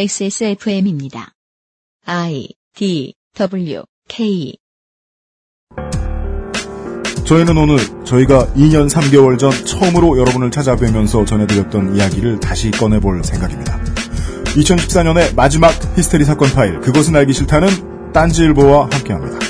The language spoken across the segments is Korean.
XSFM입니다. IDWK 저희는 오늘 저희가 2년 3개월 전 처음으로 여러분을 찾아뵈면서 전해드렸던 이야기를 다시 꺼내볼 생각입니다. 2014년의 마지막 히스테리 사건 파일 그것은 알기 싫다는 딴지일보와 함께합니다.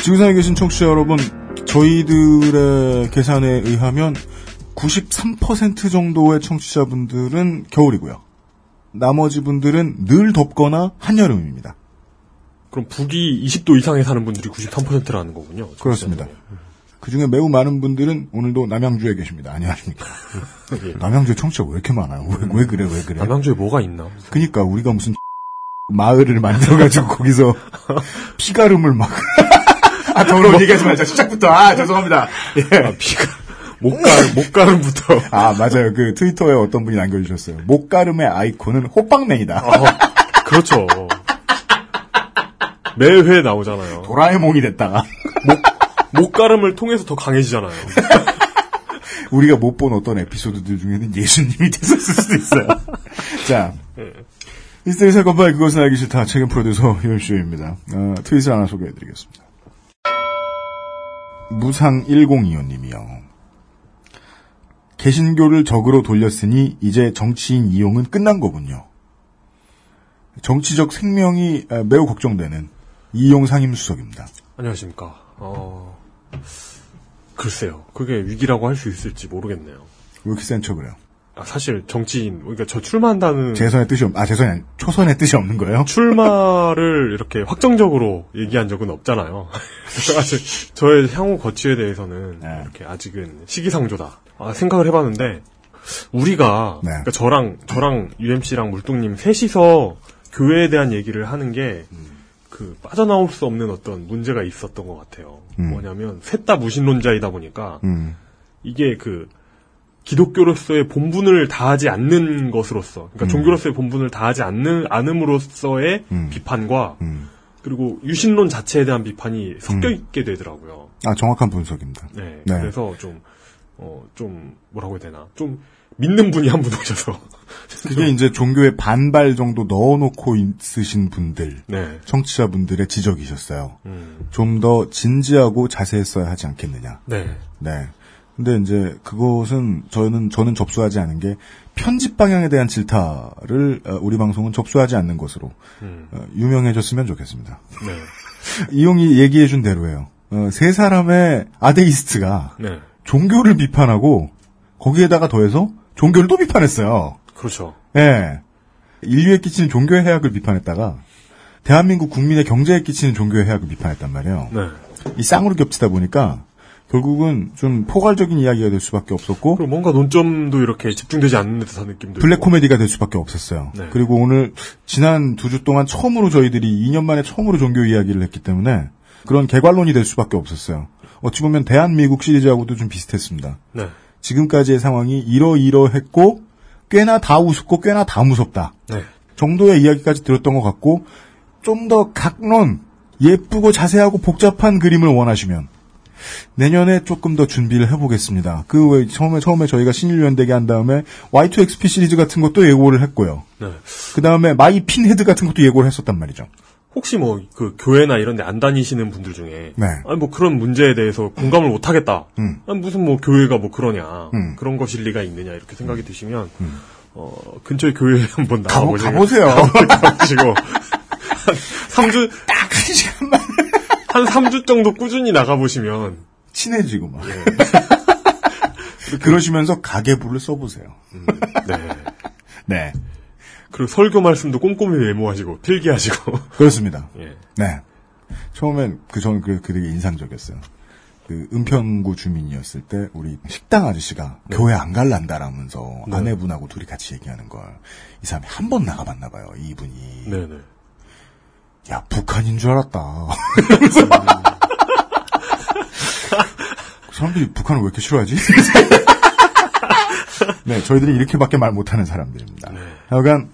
지구상에 계신 청취자 여러분, 저희들의 계산에 의하면 93% 정도의 청취자분들은 겨울이고요. 나머지 분들은 늘 덥거나 한여름입니다. 그럼 북이 20도 이상에 사는 분들이 93%라는 거군요. 그렇습니다. 그중에 매우 많은 분들은 오늘도 남양주에 계십니다. 아니십니까? 예. 남양주에 청취자가 왜 이렇게 많아요? 왜 그래? 남양주에 뭐가 있나? 그러니까 우리가 무슨 마을을 만들어가지고 거기서 피가름을 막... 아, 더러운 얘기하지 말자. 시작부터. 아, 죄송합니다. 예. 아, 목가름부터. 아, 맞아요. 그 트위터에 어떤 분이 남겨주셨어요. 목가름의 아이콘은 호빵맨이다. 아, 그렇죠. 매회 나오잖아요. 도라에몽이 됐다가. 목가름을 통해서 더 강해지잖아요. 우리가 못 본 어떤 에피소드들 중에는 예수님이 됐었을 수도 있어요. 자. 히스테리 사건 파일 그것은 알기 싫다. 책임 프로듀서 유현수입니다. 트윗을 하나 소개해드리겠습니다. 무상1025님이요. 개신교를 적으로 돌렸으니 이제 정치인 이용은 끝난 거군요. 정치적 생명이 매우 걱정되는 이용 상임수석입니다. 안녕하십니까. 글쎄요. 그게 위기라고 할 수 있을지 모르겠네요. 왜 이렇게 센 척을 해요? 아, 사실 정치인, 그러니까 저 출마한다는. 초선의 뜻이 없는 거예요? 출마를 이렇게 확정적으로 얘기한 적은 없잖아요. 아직 저의 향후 거취에 대해서는 네. 이렇게 아직은 시기상조다. 아, 생각을 해봤는데, 우리가, 네. 그러니까 저랑 UMC랑 물뚱님 셋이서 교회에 대한 얘기를 하는 게, 그, 빠져나올 수 없는 어떤 문제가 있었던 것 같아요. 뭐냐면, 셋 다 무신론자이다 보니까, 이게 그, 기독교로서의 본분을 다하지 않는 것으로서, 그러니까 종교로서의 본분을 다하지 않음으로서의 비판과 그리고 유신론 자체에 대한 비판이 섞여 있게 되더라고요. 아, 정확한 분석입니다. 네, 네. 그래서 좀 뭐라고 해야 되나, 좀 믿는 분이 한 분 오셔서 그게 이제 종교에 반발 정도 넣어놓고 있으신 분들, 네. 청취자분들의 지적이셨어요. 좀 더 진지하고 자세했어야 하지 않겠느냐. 네, 네. 근데 이제 그것은 저는 접수하지 않은 게 편집 방향에 대한 질타를 우리 방송은 접수하지 않는 것으로 유명해졌으면 좋겠습니다. 네. 이용이 얘기해준 대로예요. 세 사람의 아데이스트가 네. 종교를 비판하고 거기에다가 더해서 종교를 또 비판했어요. 그렇죠. 예, 인류에 끼치는 종교의 해악을 비판했다가 대한민국 국민의 경제에 끼치는 종교의 해악을 비판했단 말이에요. 네. 이 쌍으로 겹치다 보니까. 결국은 좀 포괄적인 이야기가 될 수밖에 없었고 그리고 뭔가 논점도 이렇게 집중되지 않는 듯한 느낌도 블랙 있고. 코미디가 될 수밖에 없었어요. 네. 그리고 오늘 지난 두 주 동안 처음으로 저희들이 2년 만에 처음으로 종교 이야기를 했기 때문에 그런 개괄론이 될 수밖에 없었어요. 어찌 보면 대한민국 시리즈하고도 좀 비슷했습니다. 네. 지금까지의 상황이 이러이러했고 꽤나 다 우습고 꽤나 다 무섭다 네. 정도의 이야기까지 들었던 것 같고 좀 더 각론 예쁘고 자세하고 복잡한 그림을 원하시면 내년에 조금 더 준비를 해보겠습니다. 그 외에 처음에 저희가 신일연대기 한 다음에 Y2XP 시리즈 같은 것도 예고를 했고요. 네. 그 다음에 마이 핀헤드 같은 것도 예고를 했었단 말이죠. 혹시 뭐 그 교회나 이런 데 안 다니시는 분들 중에 네. 아니 뭐 그런 문제에 대해서 공감을 못 하겠다. 아니 무슨 뭐 교회가 뭐 그러냐. 그런 것일 리가 있느냐 이렇게 생각이 드시면 근처에 교회에 한번 가보세요. 가보시고 3주 딱 1시간만 한 3주 정도 꾸준히 나가보시면. 친해지고 막. 예. 그러시면서 가계부를 써보세요. 네. 네. 그리고 설교 말씀도 꼼꼼히 메모하시고, 필기하시고. 그렇습니다. 예. 네. 처음엔 저는 그 되게 인상적이었어요. 그 은평구 주민이었을 때 우리 식당 아저씨가 네. 교회 안 갈란다라면서 네. 아내분하고 둘이 같이 얘기하는 걸 이 사람이 한 번 나가봤나 봐요, 이분이. 네네. 야, 북한인 줄 알았다. 사람들이 북한을 왜 이렇게 싫어하지? 네, 저희들이 이렇게밖에 말 못하는 사람들입니다. 네. 하여간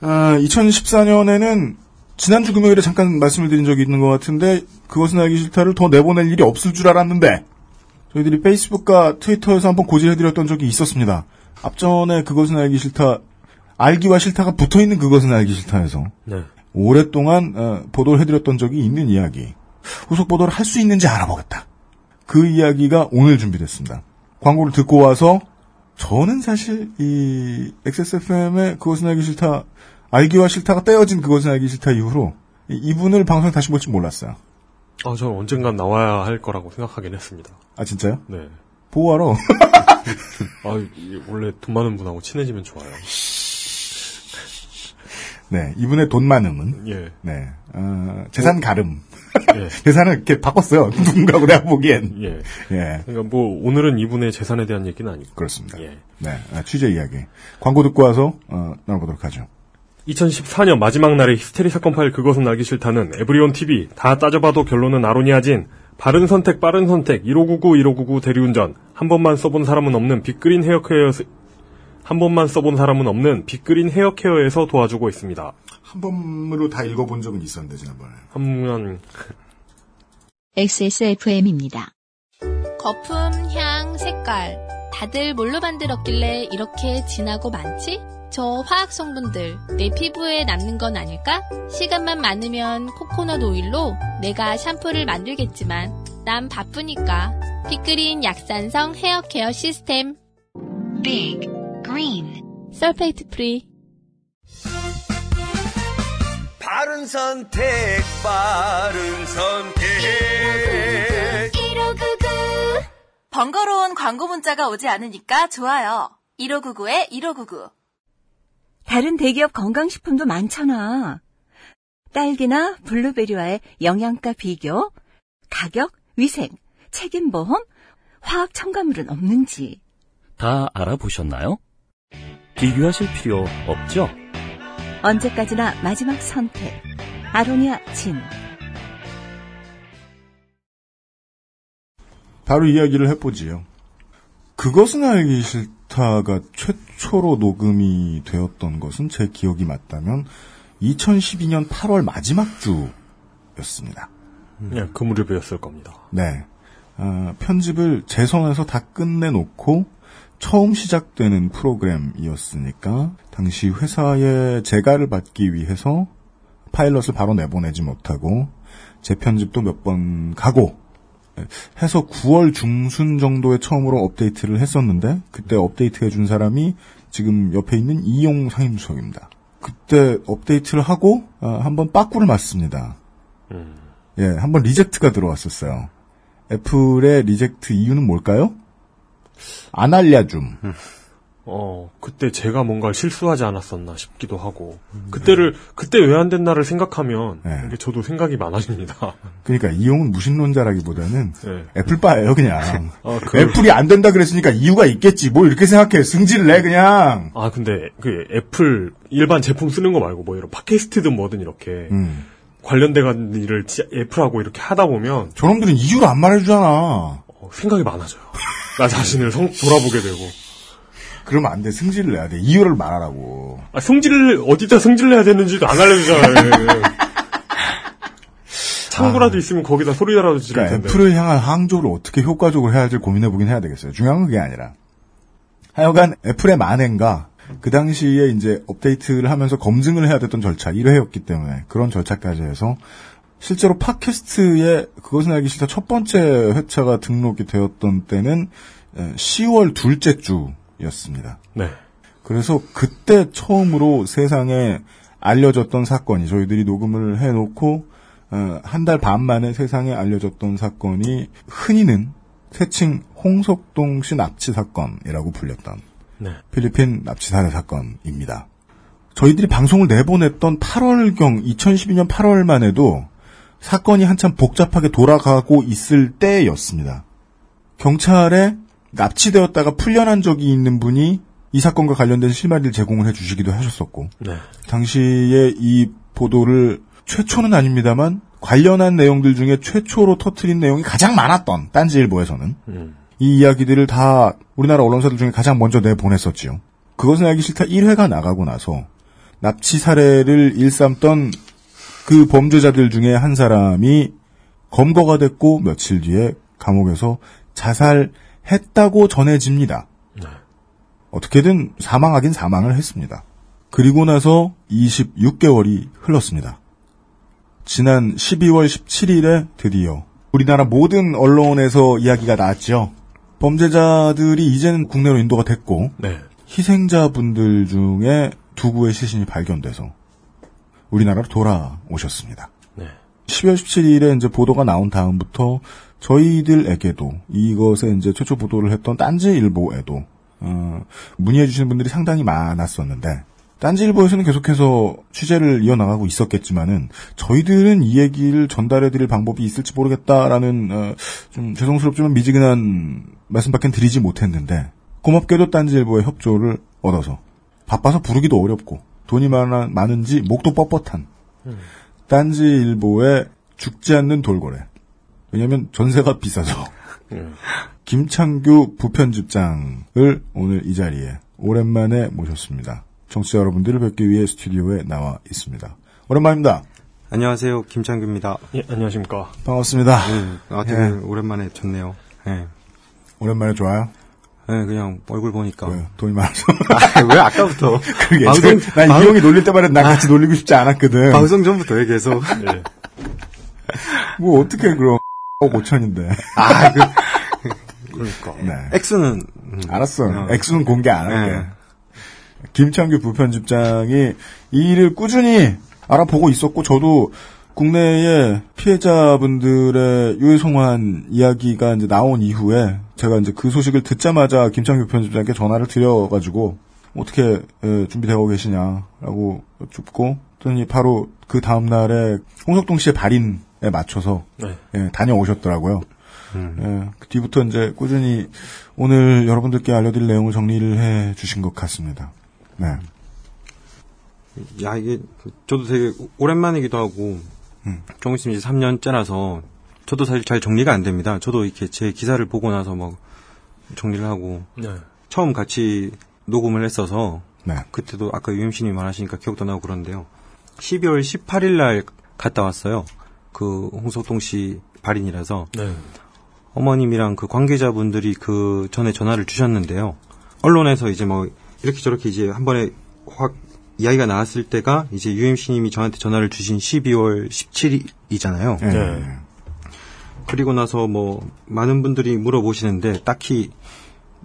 2014년에는 지난주 금요일에 잠깐 말씀을 드린 적이 있는 것 같은데 그것은 알기 싫다를 더 내보낼 일이 없을 줄 알았는데 저희들이 페이스북과 트위터에서 한번 고지해드렸던 적이 있었습니다. 앞전에 그것은 알기 싫다, 알기와 싫다가 붙어있는 그것은 알기 싫다에서 네. 오랫동안 보도를 해드렸던 적이 있는 이야기. 후속 보도를 할 수 있는지 알아보겠다. 그 이야기가 오늘 준비됐습니다. 광고를 듣고 와서 저는 사실 이 XSFM의 그것은 알기 싫다, 알기와 싫다가 떼어진 그것은 알기 싫다 이후로 이분을 방송에 다시 볼지 몰랐어요. 아, 저는 언젠간 나와야 할 거라고 생각하긴 했습니다. 아, 진짜요? 네. 보호하러. 아, 원래 돈 많은 분하고 친해지면 좋아요. 네, 이분의 돈 많음은. 예. 네. 재산 가름. 예. 재산을 이렇게 바꿨어요. 누군가고 내가 보기엔. 예. 예. 그러니까 뭐, 오늘은 이분의 재산에 대한 얘기는 아니고. 그렇습니다. 예. 네. 취재 이야기. 광고 듣고 와서, 나눠보도록 하죠. 2014년 마지막 날의 히스테리 사건 파일 그것은 알기 싫다는 에브리온 TV. 다 따져봐도 결론은 아로니아진. 바른 선택, 빠른 선택. 1599-1599 대리운전. 한 번만 써본 사람은 없는 빅그린 헤어케어. 한 번만 써본 사람은 없는 빅그린 헤어케어에서 도와주고 있습니다. 한 번으로 다 읽어본 적은 있었는데 지난번에. 한번. XSFM입니다. 거품, 향, 색깔 다들 뭘로 만들었길래 이렇게 진하고 많지? 저 화학 성분들 내 피부에 남는 건 아닐까? 시간만 많으면 코코넛 오일로 내가 샴푸를 만들겠지만 난 바쁘니까 빅그린 약산성 헤어케어 시스템. 빅 그린 설페이트 프리. 바른 선택, 바른 선택. 1599. 번거로운 광고 문자가 오지 않으니까 좋아요. 1599-1599. 다른 대기업 건강식품도 많잖아. 딸기나 블루베리와의 영양가 비교, 가격, 위생, 책임보험, 화학 첨가물은 없는지 다 알아보셨나요? 비교하실 필요 없죠? 언제까지나 마지막 선택. 아로니아 진. 바로 이야기를 해보지요. 그것은 알기 싫다가 최초로 녹음이 되었던 것은 제 기억이 맞다면 2012년 8월 마지막 주였습니다. 네, 그 무렵이었을 겁니다. 네. 편집을 제 손에서 다 끝내놓고 처음 시작되는 프로그램이었으니까 당시 회사에 재가를 받기 위해서 파일럿을 바로 내보내지 못하고 재편집도 몇 번 가고 해서 9월 중순 정도에 처음으로 업데이트를 했었는데 그때 업데이트해준 사람이 지금 옆에 있는 이용 상임수석입니다. 그때 업데이트를 하고 한번 빠꾸를 맞습니다. 예, 한번 리젝트가 들어왔었어요. 애플의 리젝트 이유는 뭘까요? 안 알려줌. 그때 제가 뭔가를 실수하지 않았었나 싶기도 하고, 그때 왜 안 됐나를 생각하면, 네. 저도 생각이 많아집니다. 그러니까, 이용은 무신론자라기보다는, 네. 애플바예요, 그냥. 애플이 안 된다 그랬으니까 이유가 있겠지. 뭐 이렇게 생각해. 승질 내, 그냥. 아, 근데, 애플, 일반 제품 쓰는 거 말고, 뭐 이런 팟캐스트든 뭐든 이렇게, 관련된 일을 애플하고 이렇게 하다 보면, 저놈들은 이유를 안 말해주잖아. 생각이 많아져요. 나 자신을 돌아보게 되고. 그러면 안 돼. 승질을 내야 돼. 이유를 말하라고. 아, 성질을, 어디다 승질을 내야 되는지도 안 알려주잖아요. 창구라도 있으면 거기다 소리라도 지를 텐데. 애플을 향한 항조를 어떻게 효과적으로 해야 할지 고민해보긴 해야 되겠어요. 중요한 건 그게 아니라. 하여간 애플의 만행과 그 당시에 이제 업데이트를 하면서 검증을 해야 됐던 절차, 1회였기 때문에 그런 절차까지 해서 실제로 팟캐스트에 그것은 알기 싫다 첫 번째 회차가 등록이 되었던 때는 10월 둘째 주였습니다. 네. 그래서 그때 처음으로 세상에 알려졌던 사건이 저희들이 녹음을 해놓고 한 달 반 만에 세상에 알려졌던 사건이 흔히는 세칭 홍석동 씨 납치 사건이라고 불렸던 네. 필리핀 납치 살해 사건입니다. 저희들이 방송을 내보냈던 8월경 2012년 8월만 해도 사건이 한참 복잡하게 돌아가고 있을 때였습니다. 경찰에 납치되었다가 풀려난 적이 있는 분이 이 사건과 관련된 실마리를 제공을 해주시기도 하셨었고 네. 당시에 이 보도를 최초는 아닙니다만 관련한 내용들 중에 최초로 터뜨린 내용이 가장 많았던 딴지일보에서는 이 이야기들을 다 우리나라 언론사들 중에 가장 먼저 내보냈었지요. 그것은 알기 싫다 1회가 나가고 나서 납치 사례를 일삼던 그 범죄자들 중에 한 사람이 검거가 됐고 며칠 뒤에 감옥에서 자살했다고 전해집니다. 어떻게든 사망하긴 사망을 했습니다. 그리고 나서 26개월이 흘렀습니다. 지난 12월 17일에 드디어 우리나라 모든 언론에서 이야기가 나왔죠. 범죄자들이 이제는 국내로 인도가 됐고 네. 희생자분들 중에 두구의 시신이 발견돼서 우리나라로 돌아오셨습니다. 네. 12월 17일에 이제 보도가 나온 다음부터 저희들에게도 이것에 이제 최초 보도를 했던 딴지일보에도 문의해 주시는 분들이 상당히 많았었는데 딴지일보에서는 계속해서 취재를 이어나가고 있었겠지만은 저희들은 이 얘기를 전달해드릴 방법이 있을지 모르겠다라는 좀 죄송스럽지만 미지근한 말씀밖에 드리지 못했는데 고맙게도 딴지일보의 협조를 얻어서 바빠서 부르기도 어렵고 돈이 많은지 목도 뻣뻣한 딴지일보의 죽지 않는 돌고래. 왜냐하면 전세가 비싸서 김찬규 부편집장을 오늘 이 자리에 오랜만에 모셨습니다. 청취자 여러분들을 뵙기 위해 스튜디오에 나와 있습니다. 오랜만입니다. 안녕하세요. 김찬규입니다. 예, 안녕하십니까. 반갑습니다. 되게 오랜만에 좋네요. 예. 오랜만에 좋아요? 네, 그냥 얼굴 보니까. 왜? 돈이 많아서. 아, 왜 아까부터. 그게. 난 이용이 놀릴 때만 난 같이 놀리고 싶지 않았거든. 방송 전부터 얘기해서. 네. 뭐 어떻게 그럼. 5천인데. 아, 그러니까. 네. 액수는. 알았어. 액수는 공개 안 할게. 네. 김창규 부편집장이 이 일을 꾸준히 알아보고 있었고 저도 국내의 피해자분들의 유해송환 이야기가 이제 나온 이후에 제가 이제 그 소식을 듣자마자 김창규 편집장께 전화를 드려가지고 어떻게 준비되고 계시냐라고 여쭙고 그랬더니 바로 그 다음 날에 홍석동 씨의 발인에 맞춰서 네. 예, 다녀오셨더라고요. 예, 그 뒤부터 이제 꾸준히 오늘 여러분들께 알려드릴 내용을 정리를 해 주신 것 같습니다. 네. 야, 이게, 저도 되게 오랜만이기도 하고, 조금 있으면 이제 3년째라서, 저도 사실 잘 정리가 안 됩니다. 저도 이렇게 제 기사를 보고 나서 막 정리를 하고, 네. 처음 같이 녹음을 했어서, 네. 그때도 아까 UMC님이 말하시니까 기억도 나고 그런데요. 12월 18일 날 갔다 왔어요. 그, 홍석동 씨 발인이라서, 네. 어머님이랑 그 관계자분들이 그 전에 전화를 주셨는데요. 언론에서 이제 뭐, 이렇게 저렇게 이제 한 번에 확 이야기가 나왔을 때가 이제 UMC님이 저한테 전화를 주신 12월 17일이잖아요. 네. 그리고 나서 뭐 많은 분들이 물어보시는데 딱히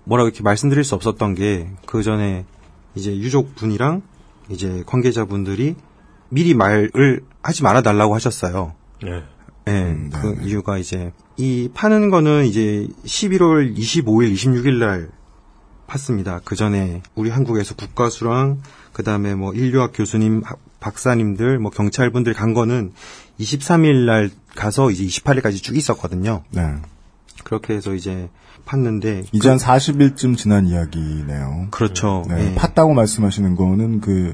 뭐라고 이렇게 말씀드릴 수 없었던 게 그 전에 이제 유족분이랑 이제 관계자분들이 미리 말을 하지 말아달라고 하셨어요. 네. 네. 그 이유가 이제 이 파는 거는 이제 11월 25일, 26일 날 팠습니다. 그 전에 우리 한국에서 국가수랑 그 다음에 뭐 인류학 교수님, 박사님들, 뭐 경찰분들 간 거는 23일 날 가서 이제 28일까지 쭉 있었거든요. 네. 그렇게 해서 이제 팠는데 이제 한 40일쯤 지난 이야기네요. 그렇죠. 네. 네. 팠다고 말씀하시는 거는 그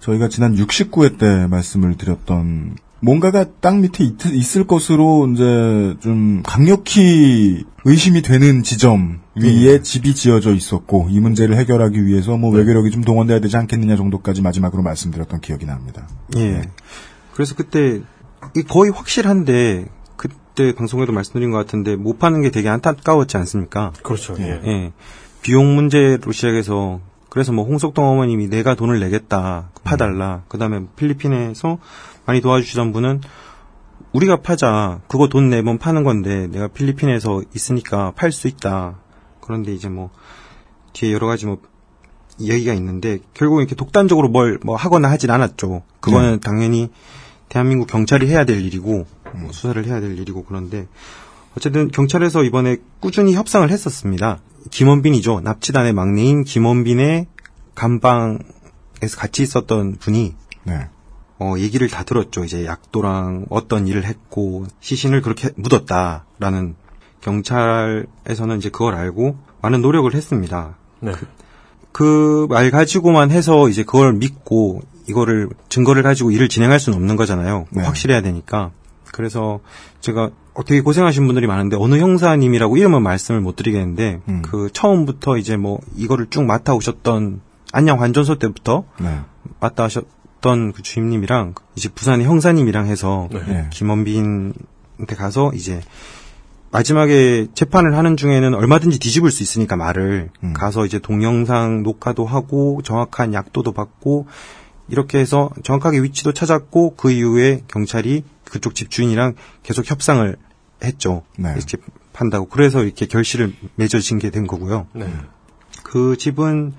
저희가 지난 69회 때 말씀을 드렸던 뭔가가 땅 밑에 있을 것으로 이제 좀 강력히 의심이 되는 지점 위에 집이 지어져 있었고 이 문제를 해결하기 위해서 뭐 외교력이 좀 동원돼야 되지 않겠느냐 정도까지 마지막으로 말씀드렸던 기억이 납니다. 예. 네. 그래서 그때 거의 확실한데 그때 방송에도 말씀드린 것 같은데 못 파는 게 되게 안타까웠지 않습니까? 그렇죠. 예. 예. 비용 문제로 시작해서 그래서 뭐 홍석동 어머님이 내가 돈을 내겠다 파달라. 그다음에 필리핀에서 많이 도와주시던 분은 우리가 파자. 그거 돈 내면 파는 건데 내가 필리핀에서 있으니까 팔 수 있다. 그런데 이제 뭐 뒤에 여러 가지 뭐 얘기가 있는데 결국 이렇게 독단적으로 뭘 뭐 하거나 하진 않았죠. 그거는 당연히 대한민국 경찰이 해야 될 일이고 뭐 수사를 해야 될 일이고 그런데 어쨌든 경찰에서 이번에 꾸준히 협상을 했었습니다. 김원빈이죠. 납치단의 막내인 김원빈의 감방에서 같이 있었던 분이 네. 얘기를 다 들었죠. 이제 약도랑 어떤 일을 했고 시신을 그렇게 묻었다라는 경찰에서는 이제 그걸 알고 많은 노력을 했습니다. 네. 그 말 가지고만 해서 이제 그걸 믿고 이거를 증거를 가지고 일을 진행할 수는 없는 거잖아요. 네. 확실해야 되니까. 그래서 제가 되게 고생하신 분들이 많은데 어느 형사님이라고 이름은 말씀을 못 드리겠는데 그 처음부터 이제 뭐 이거를 쭉 맡아 오셨던 안양 환전소 때부터 네. 맡아 오셨던 그 주임님이랑 이제 부산의 형사님이랑 해서 네. 김원빈한테 가서 이제 마지막에 재판을 하는 중에는 얼마든지 뒤집을 수 있으니까 말을 가서 이제 동영상 녹화도 하고 정확한 약도도 받고 이렇게 해서 정확하게 위치도 찾았고 그 이후에 경찰이 그쪽 집주인이랑 계속 협상을 했죠. 네. 이렇게 판다고. 그래서 이렇게 결실을 맺어진 게 된 거고요. 네. 그 집은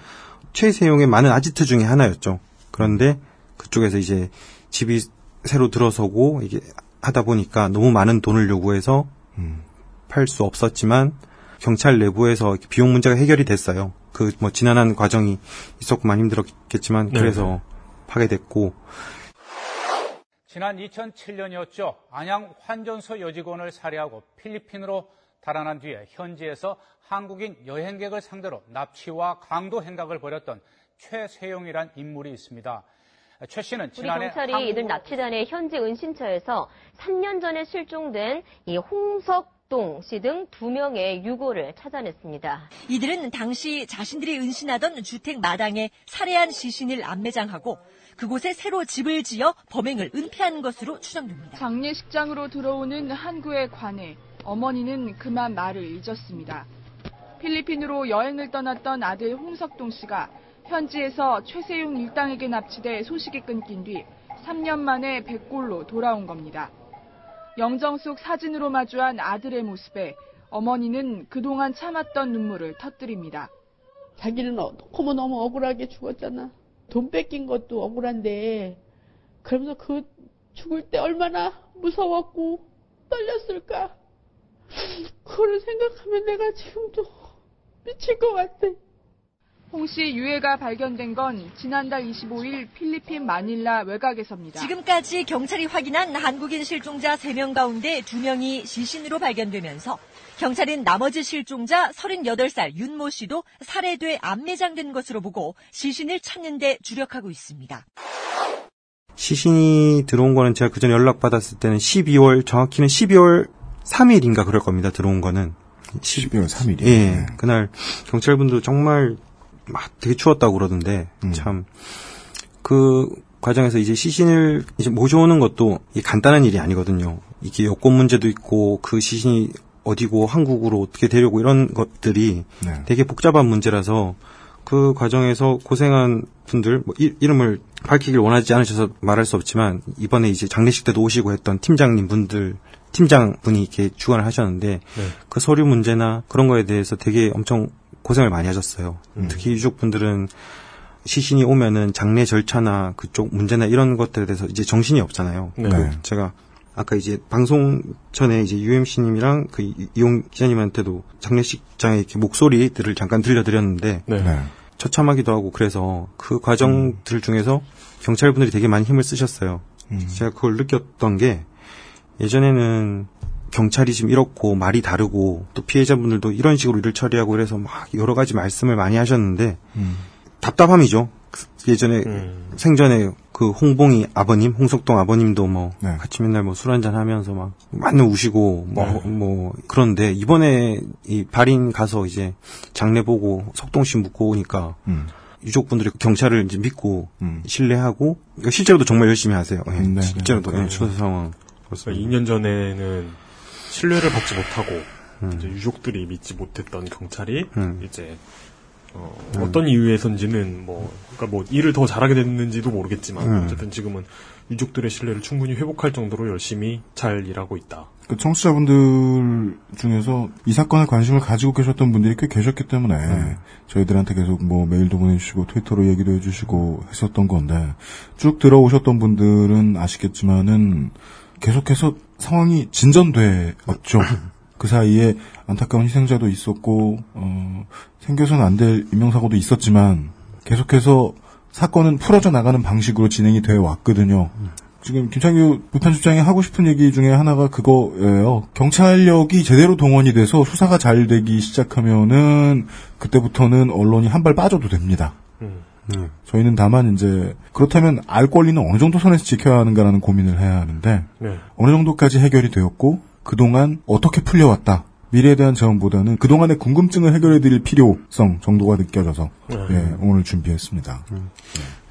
최세용의 많은 아지트 중에 하나였죠. 그런데 그쪽에서 이제 집이 새로 들어서고 이게 하다 보니까 너무 많은 돈을 요구해서 팔 수 없었지만 경찰 내부에서 비용 문제가 해결이 됐어요. 그 뭐 지난한 과정이 있었고만 힘들었겠지만 그래서 파괴됐고. 지난 2007년이었죠. 안양 환전소 여직원을 살해하고 필리핀으로 달아난 뒤에 현지에서 한국인 여행객을 상대로 납치와 강도 행각을 벌였던 최세용이란 인물이 있습니다. 최 씨는 지난해 우리 경찰이 이들 납치단의 현지 은신처에서 3년 전에 실종된 이 홍석동 씨 등 2명의 유골을 찾아냈습니다. 이들은 당시 자신들이 은신하던 주택 마당에 살해한 시신을 암매장하고 그곳에 새로 집을 지어 범행을 은폐한 것으로 추정됩니다. 장례식장으로 들어오는 항구에 관해 어머니는 그만 말을 잊었습니다. 필리핀으로 여행을 떠났던 아들 홍석동 씨가 현지에서 최세용 일당에게 납치돼 소식이 끊긴 뒤 3년 만에 백골로 돌아온 겁니다. 영정 속 사진으로 마주한 아들의 모습에 어머니는 그동안 참았던 눈물을 터뜨립니다. 자기는 너무 억울하게 죽었잖아. 돈 뺏긴 것도 억울한데 그러면서 그 죽을 때 얼마나 무서웠고 떨렸을까. 그걸 생각하면 내가 지금도 미칠 것 같아. 홍 씨 유해가 발견된 건 지난달 25일 필리핀 마닐라 외곽에서입니다. 지금까지 경찰이 확인한 한국인 실종자 3명 가운데 2명이 시신으로 발견되면서 경찰은 나머지 실종자 38살 윤모 씨도 살해돼 암매장된 것으로 보고 시신을 찾는 데 주력하고 있습니다. 시신이 들어온 거는 제가 그전 연락받았을 때는 12월, 정확히는 12월 3일인가 그럴 겁니다. 들어온 거는. 12월 3일이요? 예, 네. 그날 경찰분도 정말 막 되게 추웠다고 그러던데 참 그 과정에서 이제 시신을 이제 모셔오는 것도 간단한 일이 아니거든요. 이게 여권 문제도 있고 그 시신이 어디고 한국으로 어떻게 데려오고 이런 것들이 네. 되게 복잡한 문제라서 그 과정에서 고생한 분들 뭐 이름을 밝히길 원하지 않으셔서 말할 수 없지만 이번에 이제 장례식 때도 오시고 했던 팀장분이 이렇게 주관을 하셨는데 네. 그 서류 문제나 그런 거에 대해서 되게 엄청 고생을 많이 하셨어요. 특히 유족분들은 시신이 오면은 장례 절차나 그쪽 문제나 이런 것들에 대해서 이제 정신이 없잖아요. 네. 그 제가 아까 이제 방송 전에 이제 UMC님이랑 그 이용 기자님한테도 장례식장의 이렇게 목소리들을 잠깐 들려드렸는데 네. 처참하기도 하고 그래서 그 과정들 중에서 경찰분들이 되게 많이 힘을 쓰셨어요. 제가 그걸 느꼈던 게 예전에는 경찰이 지금 이렇고 말이 다르고 또 피해자분들도 이런 식으로 일을 처리하고 그래서 막 여러 가지 말씀을 많이 하셨는데 답답함이죠. 예전에 생전에 그 홍봉이 아버님, 홍석동 아버님도 뭐 네. 같이 맨날 뭐 술 한잔 하면서 막 맨날 우시고 뭐, 네. 뭐 그런데 이번에 이 발인 가서 이제 장례 보고 석동 씨 묻고 오니까 유족분들이 경찰을 이제 믿고 신뢰하고 실제로도 정말 열심히 하세요. 네. 네. 실제로도 네. 추수 상황. 벌써 2년 전에는 신뢰를 받지 못하고 이제 유족들이 믿지 못했던 경찰이 이제 어떤 이유에선지는 그러니까 일을 더 잘하게 됐는지도 모르겠지만 어쨌든 지금은 유족들의 신뢰를 충분히 회복할 정도로 열심히 잘 일하고 있다. 그 청취자분들 중에서 이 사건에 관심을 가지고 계셨던 분들이 꽤 계셨기 때문에 저희들한테 계속 뭐 메일도 보내주시고 트위터로 얘기도 해주시고 했었던 건데 쭉 들어오셨던 분들은 아시겠지만은 계속해서 상황이 진전되었죠. 그 사이에 안타까운 희생자도 있었고 생겨서는 안 될 인명사고도 있었지만 계속해서 사건은 풀어져 나가는 방식으로 진행이 되어 왔거든요. 지금 김찬규 부편집장이 하고 싶은 얘기 중에 하나가 그거예요. 경찰력이 제대로 동원이 돼서 수사가 잘 되기 시작하면은 그때부터는 언론이 한 발 빠져도 됩니다. 저희는 다만 이제 그렇다면 알 권리는 어느 정도 선에서 지켜야 하는가라는 고민을 해야 하는데 어느 정도까지 해결이 되었고 그동안 어떻게 풀려왔다. 미래에 대한 제언보다는 그동안의 궁금증을 해결해드릴 필요성 정도가 느껴져서 예, 오늘 준비했습니다.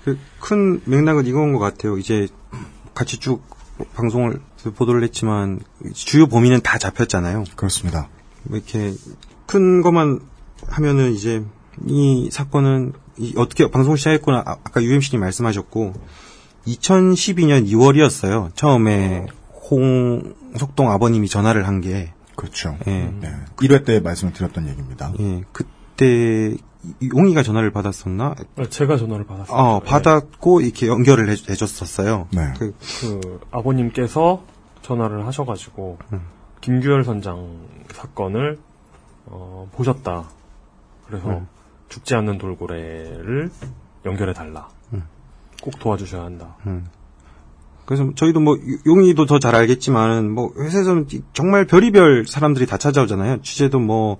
그 큰 맥락은 이건 것 같아요. 이제 같이 쭉 방송을 보도를 했지만 주요 범위는 다 잡혔잖아요. 그렇습니다. 이렇게 큰 것만 하면은 이제 이 사건은 어떻게 방송을 시작했구나. 아까 UMC님 말씀하셨고 2012년 2월이었어요. 처음에 홍석동 아버님이 전화를 한 게. 그렇죠. 예. 네. 1회 때 말씀을 드렸던 얘기입니다. 예. 그때 용이가 전화를 받았었나? 제가 전화를 받았어요. 받았고 이렇게 연결을 해줬었어요. 네. 그 아버님께서 전화를 하셔가지고 김규열 선장 사건을 보셨다. 그래서 죽지 않는 돌고래를 연결해달라. 꼭 도와주셔야 한다. 그래서 저희도 뭐 용의도 더 잘 알겠지만 뭐 회사에서는 정말 별의별 사람들이 다 찾아오잖아요. 취재도 뭐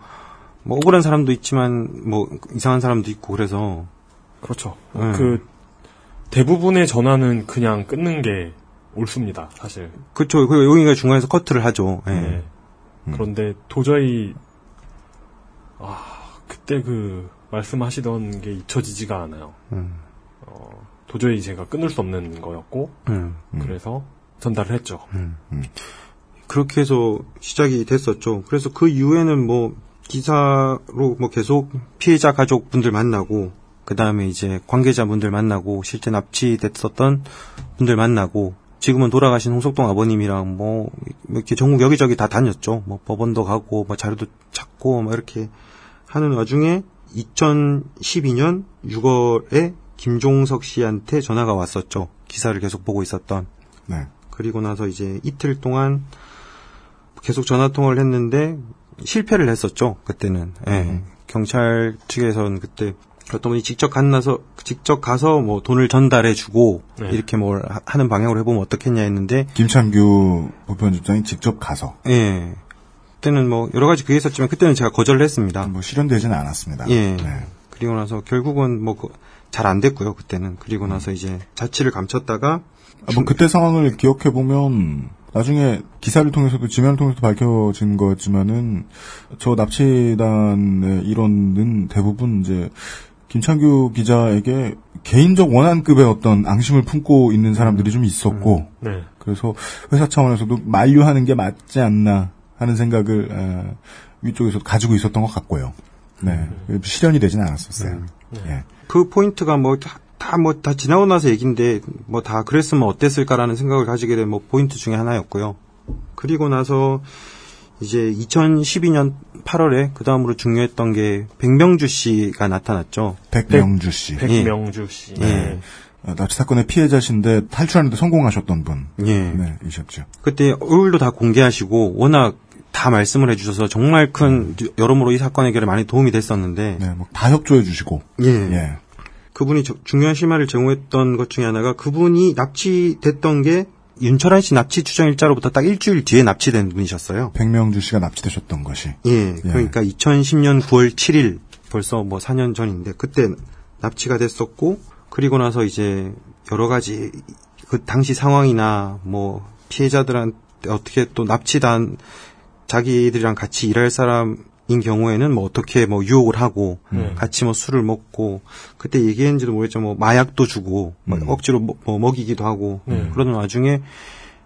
억울한 사람도 있지만 뭐 이상한 사람도 있고 그래서 그렇죠. 네. 그 대부분의 전화는 그냥 끊는 게 옳습니다, 사실. 그렇죠. 그리고 용의가 중간에서 커트를 하죠. 네. 네. 그런데 도저히 그때 그 말씀하시던 게 잊혀지지가 않아요. 도저히 제가 끊을 수 없는 거였고 그래서 전달을 했죠. 그렇게 해서 시작이 됐었죠. 그래서 그 이후에는 뭐 기사로 뭐 계속 피해자 가족분들 만나고 그다음에 이제 관계자분들 만나고 실제 납치됐었던 분들 만나고 지금은 돌아가신 홍석동 아버님이랑 뭐 이렇게 전국 여기저기 다 다녔죠. 뭐 법원도 가고 뭐 자료도 찾고 막 이렇게 하는 와중에 2012년 6월에 김종석 씨한테 전화가 왔었죠. 기사를 계속 보고 있었던. 네. 그리고 나서 이제 이틀 동안 계속 전화 통화를 했는데 실패를 했었죠. 그때는. 네. 경찰 측에서는 그때 어떤 분이 직접 가서 뭐 돈을 전달해주고 네. 이렇게 뭘 하는 방향으로 해보면 어떻겠냐 했는데 김찬규 부편집장이 직접 가서. 네. 그때는 뭐 여러 가지 그게 있었지만 그때는 제가 거절을 했습니다. 뭐 실현되지는 않았습니다. 예. 네. 그리고 나서 결국은 뭐 잘 안 됐고요. 그때는. 그리고 나서 이제 자취를 감췄다가 뭐 그때 상황을 기억해 보면 나중에 기사를 통해서도 지면을 통해서도 밝혀진 거였지만은 저 납치단의 일원은 대부분 이제 김찬규 기자에게 개인적 원한급의 어떤 앙심을 품고 있는 사람들이 좀 있었고 네. 그래서 회사 차원에서도 만류하는 게 맞지 않나 하는 생각을 위쪽에서 가지고 있었던 것 같고요. 네, 실현이 되진 않았었어요. 네. 예. 그 포인트가 다 지나고 나서 얘기인데 뭐 다 그랬으면 어땠을까라는 생각을 가지게 된 뭐 포인트 중에 하나였고요. 그리고 나서 이제 2012년 8월에 그 다음으로 중요했던 게 백명주 씨가 나타났죠. 백명주 씨. 백명주 씨. 예. 네. 납치 사건의 피해자신데 탈출하는데 성공하셨던 분. 예. 네, 이셨죠. 그때 얼굴도 다 공개하시고 워낙 다 말씀을 해주셔서 정말 큰 여러모로 이 사건 해결에 많이 도움이 됐었는데 네, 뭐 다 협조해주시고 예. 그분이 중요한 실마리를 제공했던 것 중에 하나가 그분이 납치됐던 게 윤철환 씨 납치 추정 일자로부터 딱 일주일 뒤에 납치된 분이셨어요. 백명주 씨가 납치되셨던 것이 예, 그러니까 2010년 9월 7일 벌써 뭐 4년 전인데 그때 납치가 됐었고 그리고 나서 이제 여러 가지 그 당시 상황이나 뭐 피해자들한테 어떻게 또 납치단 자기들이랑 같이 일할 사람인 경우에는 뭐 어떻게 뭐 유혹을 하고 같이 뭐 술을 먹고 그때 얘기했는지도 모르겠지만 뭐 마약도 주고 억지로 뭐 먹이기도 하고 그러는 와중에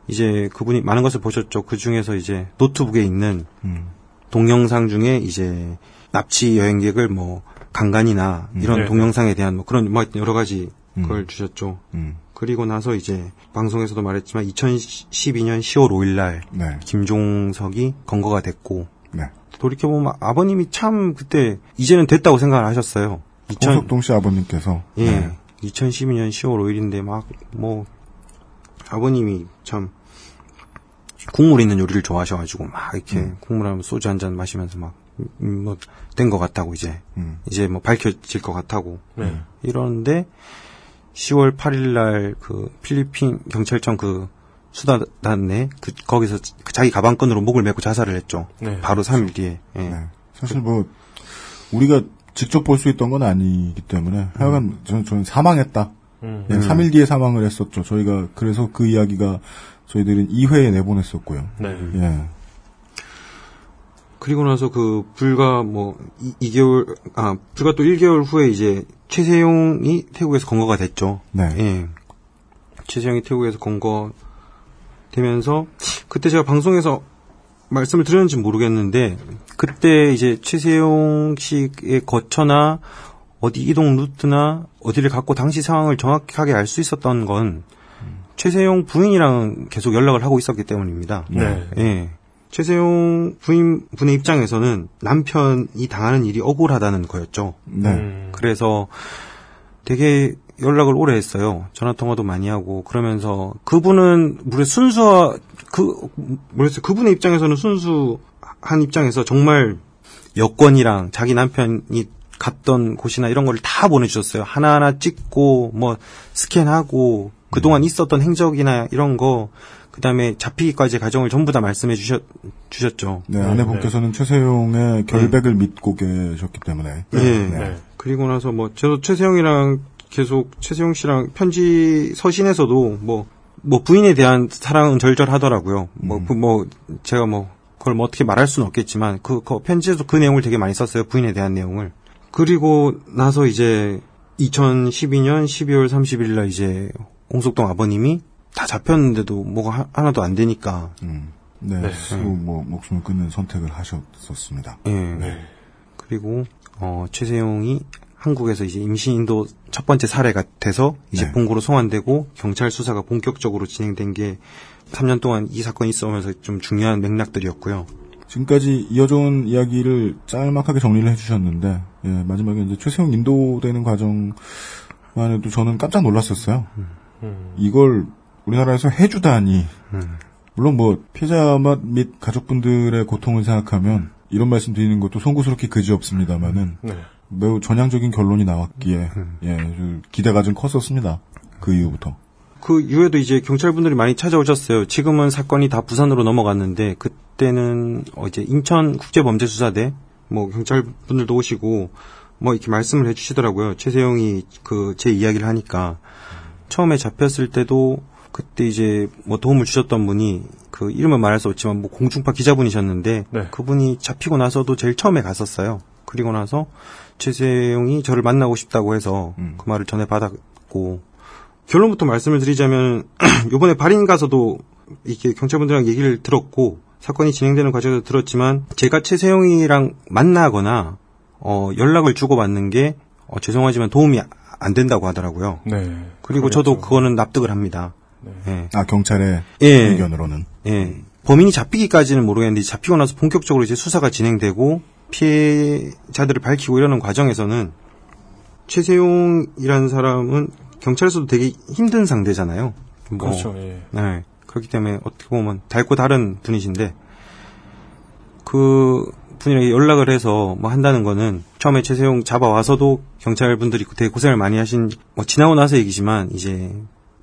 이제 그분이 많은 것을 보셨죠. 그 중에서 이제 노트북에 있는 동영상 중에 이제 납치 여행객을 뭐 강간이나 이런 네. 동영상에 대한 뭐 그런 뭐 여러 가지 그걸 주셨죠. 그리고 나서 이제 방송에서도 말했지만 2012년 10월 5일 날 네. 김종석이 검거가 됐고 네. 돌이켜보면 아버님이 참 그때 이제는 됐다고 생각을 하셨어요. 홍석동 씨 아버님께서 예, 네. 2012년 10월 5일인데 막 뭐 아버님이 참 국물 있는 요리를 좋아하셔가지고 막 이렇게 국물하면 소주 한잔 마시면서 막 뭐 된 것 같다고 이제 뭐 밝혀질 것 같다고 이러는데 10월 8일 날 그 필리핀 경찰청 그 수다단 내 그 거기서 자기 가방끈으로 목을 매고 자살을 했죠. 네. 바로 3일 뒤에. 예. 네. 사실 뭐 우리가 직접 볼 수 있던 건 아니기 때문에 하여간 저는 사망했다. 3일 뒤에 사망을 했었죠. 저희가 그래서 그 이야기가 저희들은 2회에 내보냈었고요. 네. 예. 그리고 나서 그 불과 뭐 2개월 불과 또 1개월 후에 이제 최세용이 태국에서 건거가 됐죠. 네. 예. 최세용이 태국에서 건거되면서 그때 제가 방송에서 말씀을 드렸는지 모르겠는데 그때 이제 최세용 씨의 거처나 어디 이동 루트나 어디를 갖고 당시 상황을 정확하게 알 수 있었던 건 최세용 부인이랑 계속 연락을 하고 있었기 때문입니다. 네. 예. 최세용 부인분의 입장에서는 남편이 당하는 일이 억울하다는 거였죠. 네. 그래서 되게 연락을 오래 했어요. 전화통화도 많이 하고 그러면서 그분은 물론 그분의 입장에서는 순수한 입장에서 정말 여권이랑 자기 남편이 갔던 곳이나 이런 걸 다 보내주셨어요. 하나하나 찍고 뭐 스캔하고 그동안 있었던 행적이나 이런 거 그다음에 잡히기까지의 과정을 전부 다 말씀해 주셨죠. 네, 아내분께서는 네. 최세용의 결백을 믿고 계셨기 때문에. 네. 네. 네. 그리고 나서 뭐 저도 최세용이랑 계속 최세용 씨랑 편지 서신에서도 뭐 부인에 대한 사랑은 절절하더라고요. 제가 그걸 어떻게 말할 수는 없겠지만 그 편지에서 그 내용을 되게 많이 썼어요. 부인에 대한 내용을. 그리고 나서 이제 2012년 12월 30일 날 이제 홍석동 아버님이 다 잡혔는데도 뭐가 하나도 안 되니까. 네. 스스로 목숨을 끊는 선택을 하셨었습니다. 예. 네. 그리고, 최세용이 한국에서 이제 임신인도 첫 번째 사례가 돼서 이제 본고로 송환되고 경찰 수사가 본격적으로 진행된 게 3년 동안 이 사건이 있어오면서 좀 중요한 맥락들이었고요. 지금까지 이어져온 이야기를 짤막하게 정리를 해주셨는데, 예, 마지막에 이제 최세용 인도되는 과정만 해도 저는 깜짝 놀랐었어요. 이걸 우리나라에서 해주다니. 물론 피해자 및 가족분들의 고통을 생각하면 이런 말씀 드리는 것도 송구스럽게 그지없습니다만은 매우 전향적인 결론이 나왔기에 기대가 좀 컸었습니다. 그 이후부터. 그 이후에도 이제 경찰분들이 많이 찾아오셨어요. 지금은 사건이 다 부산으로 넘어갔는데 그때는 이제 인천국제범죄수사대 경찰분들도 오시고 이렇게 말씀을 해주시더라고요. 최세용이 제 이야기를 하니까 처음에 잡혔을 때도 그때 이제 도움을 주셨던 분이 그 이름은 말할 수 없지만 공중파 기자분이셨는데 그분이 잡히고 나서도 제일 처음에 갔었어요. 그리고 나서 최세용이 저를 만나고 싶다고 해서 그 말을 전해 받았고 결론부터 말씀을 드리자면 이번에 발인 가서도 이렇게 경찰분들이랑 얘기를 들었고 사건이 진행되는 과정에서 들었지만 제가 최세용이랑 만나거나 연락을 주고받는 게 죄송하지만 도움이 안 된다고 하더라고요. 네. 그리고 그렇죠. 저도 그거는 납득을 합니다. 네. 예. 경찰의 의견으로는. 예. 범인이 잡히기까지는 모르겠는데 잡히고 나서 본격적으로 이제 수사가 진행되고 피해자들을 밝히고 이러는 과정에서는 최세용이라는 사람은 경찰에서도 되게 힘든 상대잖아요. 그렇죠. 예. 네. 그렇기 때문에 어떻게 보면 달고 다른 분이신데 그 분이랑 연락을 해서 한다는 거는 처음에 최세용 잡아와서도 경찰분들이 되게 고생을 많이 하신 지나고 나서 얘기지만 이제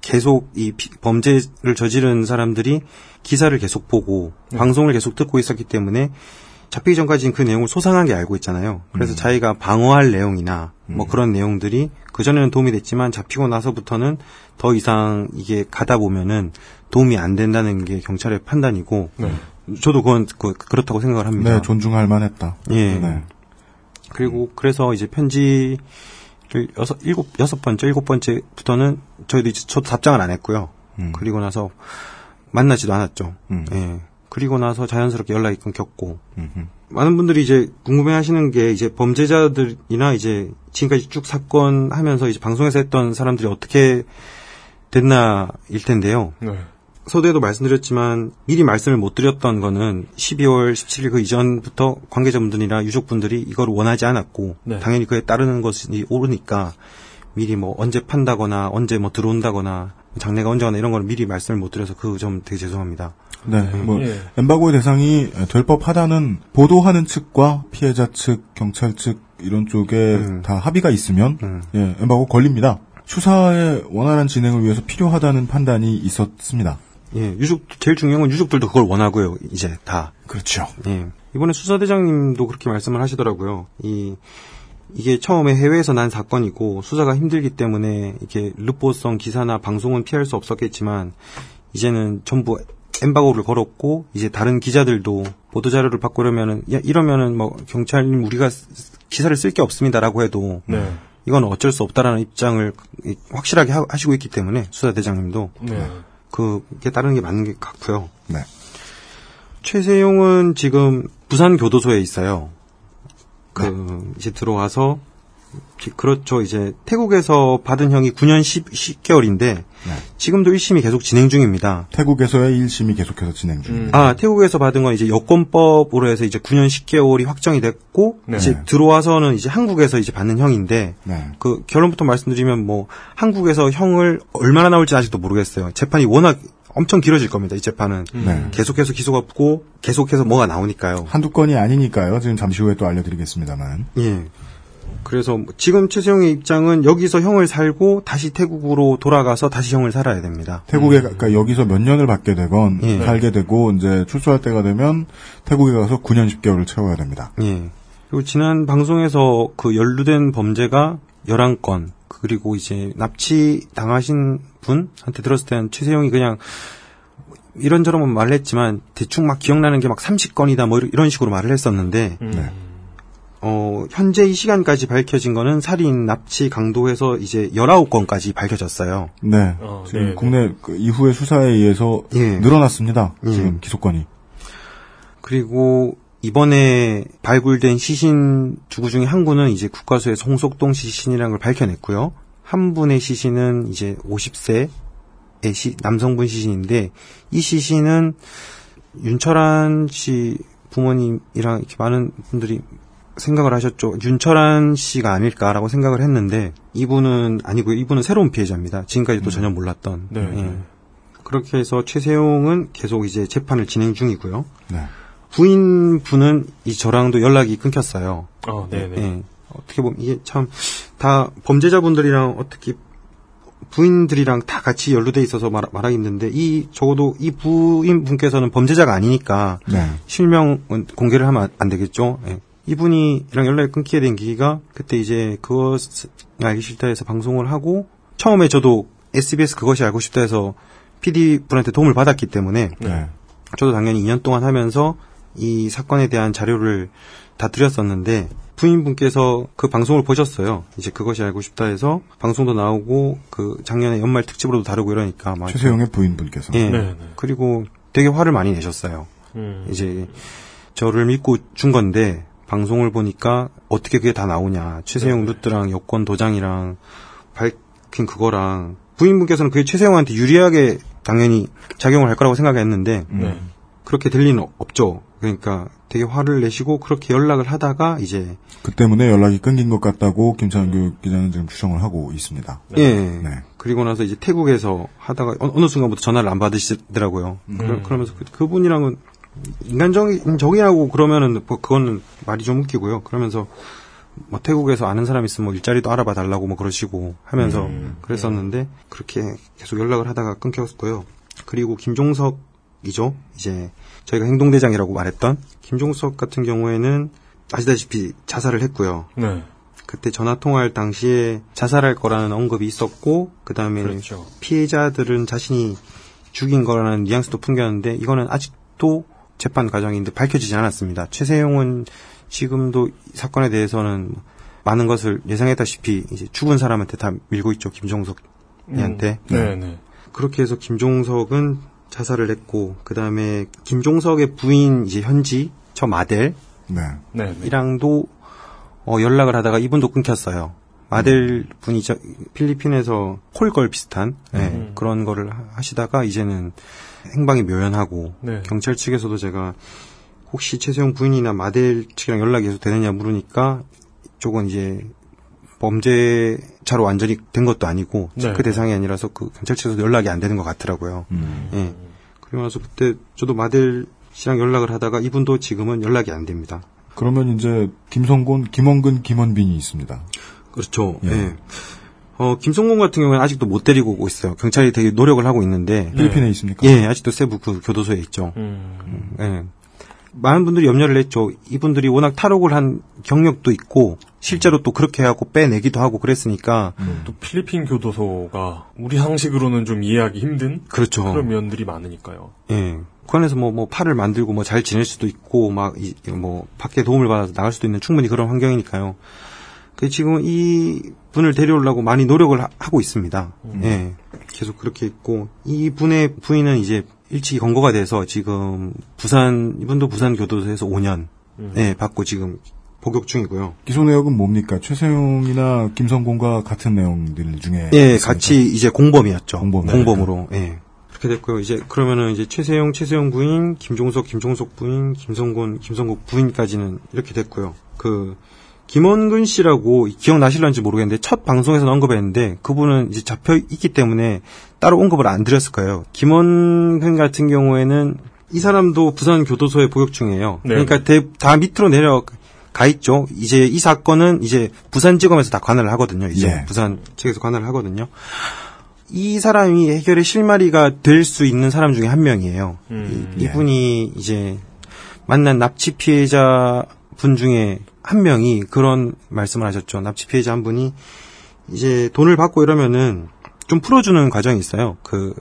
계속 이 범죄를 저지른 사람들이 기사를 계속 보고 방송을 계속 듣고 있었기 때문에 잡히기 전까지는 그 내용을 소상하게 알고 있잖아요. 그래서 자기가 방어할 내용이나 그런 내용들이 그전에는 도움이 됐지만 잡히고 나서부터는 더 이상 이게 가다 보면은 도움이 안 된다는 게 경찰의 판단이고 저도 그건 그렇다고 생각을 합니다. 네, 존중할 만했다. 예. 네. 그리고 그래서 이제 편지를 7번째부터는 저도 답장을 안 했고요. 그리고 나서 만나지도 않았죠. 예. 그리고 나서 자연스럽게 연락이 끊겼고 많은 분들이 이제 궁금해하시는 게 이제 범죄자들이나 이제 지금까지 쭉 사건 하면서 이제 방송에서 했던 사람들이 어떻게 됐나일 텐데요. 네. 서두에도 말씀드렸지만 미리 말씀을 못 드렸던 거는 12월 17일 그 이전부터 관계자분들이나 유족분들이 이걸 원하지 않았고 당연히 그에 따르는 것이 오르니까 미리 언제 판다거나 언제 들어온다거나 장례가 언제거나 이런 걸 미리 말씀을 못 드려서 그 점 되게 죄송합니다. 네, 엠바고의 대상이 될 법하다는 보도하는 측과 피해자 측, 경찰 측 이런 쪽에 다 합의가 있으면 엠바고 걸립니다. 수사의 원활한 진행을 위해서 필요하다는 판단이 있었습니다. 예, 제일 중요한 건 유족들도 그걸 원하고요, 이제 다. 그렇죠. 예. 이번에 수사대장님도 그렇게 말씀을 하시더라고요. 이게 처음에 해외에서 난 사건이고, 수사가 힘들기 때문에, 이렇게, 르포성 기사나 방송은 피할 수 없었겠지만, 이제는 전부 엠바고를 걸었고, 이제 다른 기자들도 보도자료를 바꾸려면은, 이러면은 뭐, 경찰님 우리가 기사를 쓸 게 없습니다라고 해도, 네. 이건 어쩔 수 없다라는 입장을 확실하게 하시고 있기 때문에, 수사대장님도. 네. 그게 따르는 게 맞는 게 같고요. 네. 최세용은 지금 부산교도소에 있어요. 네. 이제 들어와서, 그렇죠. 이제 태국에서 받은 형이 9년 10개월인데 네. 지금도 1심이 계속 진행 중입니다. 태국에서의 1심이 계속해서 진행 중입니다. 아, 태국에서 받은 건 이제 여권법으로 해서 이제 9년 10개월이 확정이 됐고 네. 이제 들어와서는 이제 한국에서 이제 받는 형인데 네. 그 결론부터 말씀드리면 뭐 한국에서 형을 얼마나 나올지 아직도 모르겠어요. 재판이 워낙 엄청 길어질 겁니다. 이 재판은 계속해서 기소가 붙고 계속해서 뭐가 나오니까요. 한두 건이 아니니까요. 지금 잠시 후에 또 알려드리겠습니다만. 예. 그래서 지금 최세용의 입장은 여기서 형을 살고 다시 태국으로 돌아가서 다시 형을 살아야 됩니다. 태국에 그러니까 여기서 몇 년을 받게 되건 예. 살게 되고 이제 출소할 때가 되면 태국에 가서 9년 10개월을 채워야 됩니다. 예. 그리고 지난 방송에서 그 연루된 범죄가 11건 그리고 이제 납치 당하신 분한테 들었을 때는 최세용이 그냥 이런저런 말을 했지만 대충 막 기억나는 게 막 30건이다 뭐 이런 식으로 말을 했었는데 네. 현재 이 시간까지 밝혀진 거는 살인, 납치, 강도에서 이제 19건까지 밝혀졌어요. 네. 지금 네네. 국내 그 이후의 수사에 의해서 예. 늘어났습니다. 지금 기소권이. 그리고 이번에 발굴된 시신 주구 중에 한 군은 이제 국과수에서 홍석동 시신이라는 걸 밝혀냈고요. 한 분의 시신은 이제 50세의 남성분 시신인데 이 시신은 윤철환 씨 부모님이랑 이렇게 많은 분들이 생각을 하셨죠. 윤철환 씨가 아닐까라고 생각을 했는데 이분은 아니고요. 이분은 새로운 피해자입니다. 지금까지도 전혀 몰랐던. 네. 예. 그렇게 해서 최세용은 계속 이제 재판을 진행 중이고요. 네. 부인분은 이 저랑도 연락이 끊겼어요. 네네. 예. 어떻게 보면 이게 참 다 범죄자분들이랑 어떻게 부인들이랑 다 같이 연루돼 있어서 말하기 힘든데 적어도 이 부인분께서는 범죄자가 아니니까 네. 실명은 공개를 하면 안 되겠죠. 예. 이분이랑 연락이 끊기게 된 계기가 그때 이제 그것을 알기 싫다 해서 방송을 하고 처음에 저도 SBS 그것이 알고 싶다 해서 PD분한테 도움을 받았기 때문에 네. 저도 당연히 2년 동안 하면서 이 사건에 대한 자료를 다 드렸었는데 부인분께서 그 방송을 보셨어요. 이제 그것이 알고 싶다 해서 방송도 나오고 그 작년에 연말 특집으로도 다루고 이러니까 막 최세용의 부인분께서 예. 네. 그리고 되게 화를 많이 내셨어요. 이제 저를 믿고 준 건데 방송을 보니까 어떻게 그게 다 나오냐. 최세용 루트랑 여권 도장이랑 밝힌 그거랑 부인분께서는 그게 최세용한테 유리하게 당연히 작용을 할 거라고 생각했는데 그렇게 될 리는 없죠. 그러니까 되게 화를 내시고 그렇게 연락을 하다가 이제 그 때문에 연락이 끊긴 것 같다고 김찬규 기자는 지금 추정을 하고 있습니다. 예. 네. 그리고 나서 이제 태국에서 하다가 어느 순간부터 전화를 안 받으시더라고요. 그러면서 그분이랑은 인간적이라고 그러면은 뭐 그거는 말이 좀 웃기고요. 그러면서 뭐 태국에서 아는 사람 있으면 뭐 일자리도 알아봐 달라고 뭐 그러시고 하면서 그랬었는데 그렇게 계속 연락을 하다가 끊겼고요. 그리고 김종석이죠. 이제 저희가 행동대장이라고 말했던 김종석 같은 경우에는 아시다시피 자살을 했고요. 네. 그때 전화 통화할 당시에 자살할 거라는 언급이 있었고 그다음에 그렇죠. 피해자들은 자신이 죽인 거라는 뉘앙스도 풍겼는데 이거는 아직도 재판 과정인데 밝혀지지 않았습니다. 최세용은 지금도 이 사건에 대해서는 많은 것을 예상했다시피 이제 죽은 사람한테 다 밀고 있죠. 김종석이한테. 네. 그렇게 해서 김종석은 자살을 했고 그다음에 김종석의 부인 이제 현지 저 마델 이랑도 연락을 하다가 이분도 끊겼어요. 마델 분이 필리핀에서 콜걸 비슷한 그런 거를 하시다가 이제는 행방이 묘연하고 경찰 측에서도 제가 혹시 최세용 부인이나 마델 측이랑 연락이 계속 되느냐 물으니까 이쪽은 이제 범죄자로 완전히 된 것도 아니고 체크 대상이 아니라서 그 경찰 측에서 연락이 안 되는 것 같더라고요. 예. 그리고 나서 그때 저도 마델 씨랑 연락을 하다가 이분도 지금은 연락이 안 됩니다. 그러면 이제 김성곤, 김원근, 김원빈이 있습니다. 그렇죠. 예. 예. 김성곤 같은 경우는 아직도 못 데리고 오고 있어요. 경찰이 되게 노력을 하고 있는데. 필리핀에 있습니까? 예, 아직도 세부 그 교도소에 있죠. 예. 많은 분들이 염려를 했죠. 이분들이 워낙 탈옥을 한 경력도 있고, 실제로 또 그렇게 해갖고 빼내기도 하고 그랬으니까. 또 필리핀 교도소가 우리 상식으로는 좀 이해하기 힘든 그렇죠. 그런 면들이 많으니까요. 예. 북한에서 뭐 팔을 만들고 뭐 잘 지낼 수도 있고 막 뭐 밖에 도움을 받아서 나갈 수도 있는 충분히 그런 환경이니까요. 그 지금 이 분을 데려오려고 많이 노력을 하고 있습니다. 예. 계속 그렇게 있고 이 분의 부인은 이제 일찍 검거가 돼서 지금 부산 이분도 부산 교도소에서 5년 예, 받고 지금 복역 중이고요. 기소 내역은 뭡니까? 최세용이나 김성곤과 같은 내용들 중에 예, 있습니까? 같이 이제 공범이었죠. 공범으로. 예. 그렇게 됐고요. 이제 그러면은 이제 최세용 부인, 김종석 부인, 김성곤 부인까지는 이렇게 됐고요. 그 김원근 씨라고 기억나실런지 모르겠는데 첫 방송에서 언급했는데 그분은 이제 잡혀 있기 때문에 따로 언급을 안 드렸을 거예요. 김원근 같은 경우에는 이 사람도 부산 교도소에 복역 중이에요. 네. 그러니까 다 밑으로 내려가 있죠. 이제 이 사건은 이제 부산지검에서 다 관할을 하거든요. 이제 네. 부산 측에서 관할을 하거든요. 이 사람이 해결의 실마리가 될 수 있는 사람 중에 한 명이에요. 이분이 이제 만난 납치 피해자 분 중에 한 명이 그런 말씀을 하셨죠. 납치 피해자 한 분이 이제 돈을 받고 이러면은 좀 풀어주는 과정이 있어요. 그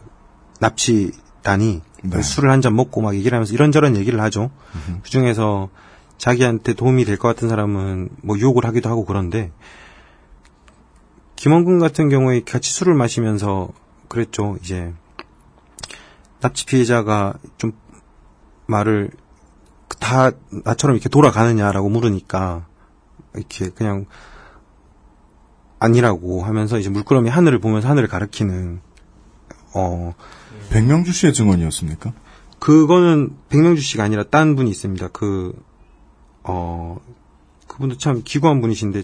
납치단이 네. 술을 한 잔 먹고 막 얘기를 하면서 이런저런 얘기를 하죠. 그 중에서 자기한테 도움이 될 것 같은 사람은 뭐 유혹을 하기도 하고 그런데 김원근 같은 경우에 같이 술을 마시면서 그랬죠. 이제 납치 피해자가 좀 말을 다 나처럼 이렇게 돌아가느냐라고 물으니까 이렇게 그냥 아니라고 하면서 이제 물끄러미 하늘을 보면서 하늘을 가리키는 백명주 씨의 증언이었습니까? 그거는 백명주 씨가 아니라 딴 분이 있습니다. 그분도 참 기구한 분이신데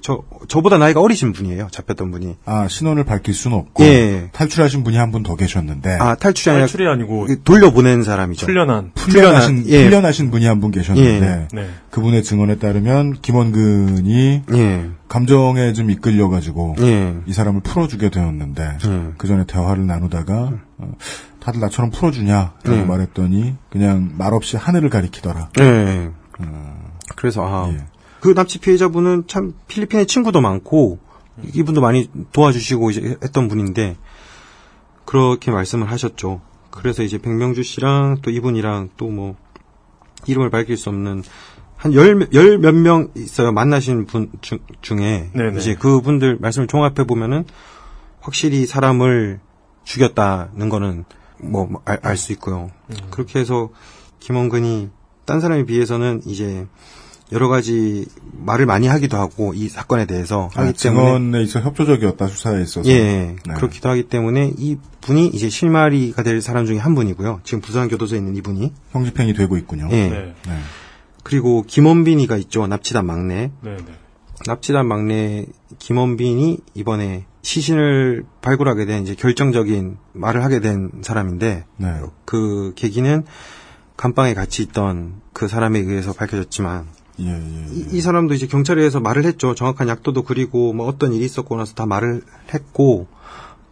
저보다 나이가 어리신 분이에요. 잡혔던 분이. 아, 신원을 밝힐 수는 없고 예. 탈출하신 분이 한 분 더 계셨는데. 아, 탈출이 아니고 돌려보낸 사람이죠. 풀려나신 분이 한 분 계셨는데. 예. 네. 그분의 증언에 따르면 김원근이 예. 감정에 좀 이끌려 가지고 예. 이 사람을 풀어주게 되었는데 그 전에 대화를 나누다가 다들 나처럼 풀어주냐라고 말했더니 그냥 말없이 하늘을 가리키더라. 예. 그래서 예. 그 납치 피해자분은 참 필리핀에 친구도 많고 이분도 많이 도와주시고 이제 했던 분인데 그렇게 말씀을 하셨죠. 그래서 이제 백명주 씨랑 또 이분이랑 또 뭐 이름을 밝힐 수 없는 한 열 몇 명 있어요. 만나신 분 중에 네네. 이제 그분들 말씀을 종합해 보면은 확실히 사람을 죽였다는 거는 뭐 알 수 있고요. 그렇게 해서 김원근이 딴 사람에 비해서는 이제 여러 가지 말을 많이 하기도 하고 이 사건에 대해서 하기 때문에 증언에 있어 협조적이었다 수사에 있어서 예 네. 그렇기도 하기 때문에 이 분이 이제 실마리가 될 사람 중에 한 분이고요. 지금 부산 교도소에 있는 이 분이 형집행이 되고 있군요. 예. 네. 네. 그리고 김원빈이가 있죠. 납치단 막내. 네. 납치단 막내 김원빈이 이번에 시신을 발굴하게 된 이제 결정적인 말을 하게 된 사람인데 네. 그 계기는 감방에 같이 있던 그 사람에 의해서 밝혀졌지만. 예. 이 사람도 이제 경찰에서 말을 했죠. 정확한 약도도 그리고 뭐 어떤 일이 있었고 나서 다 말을 했고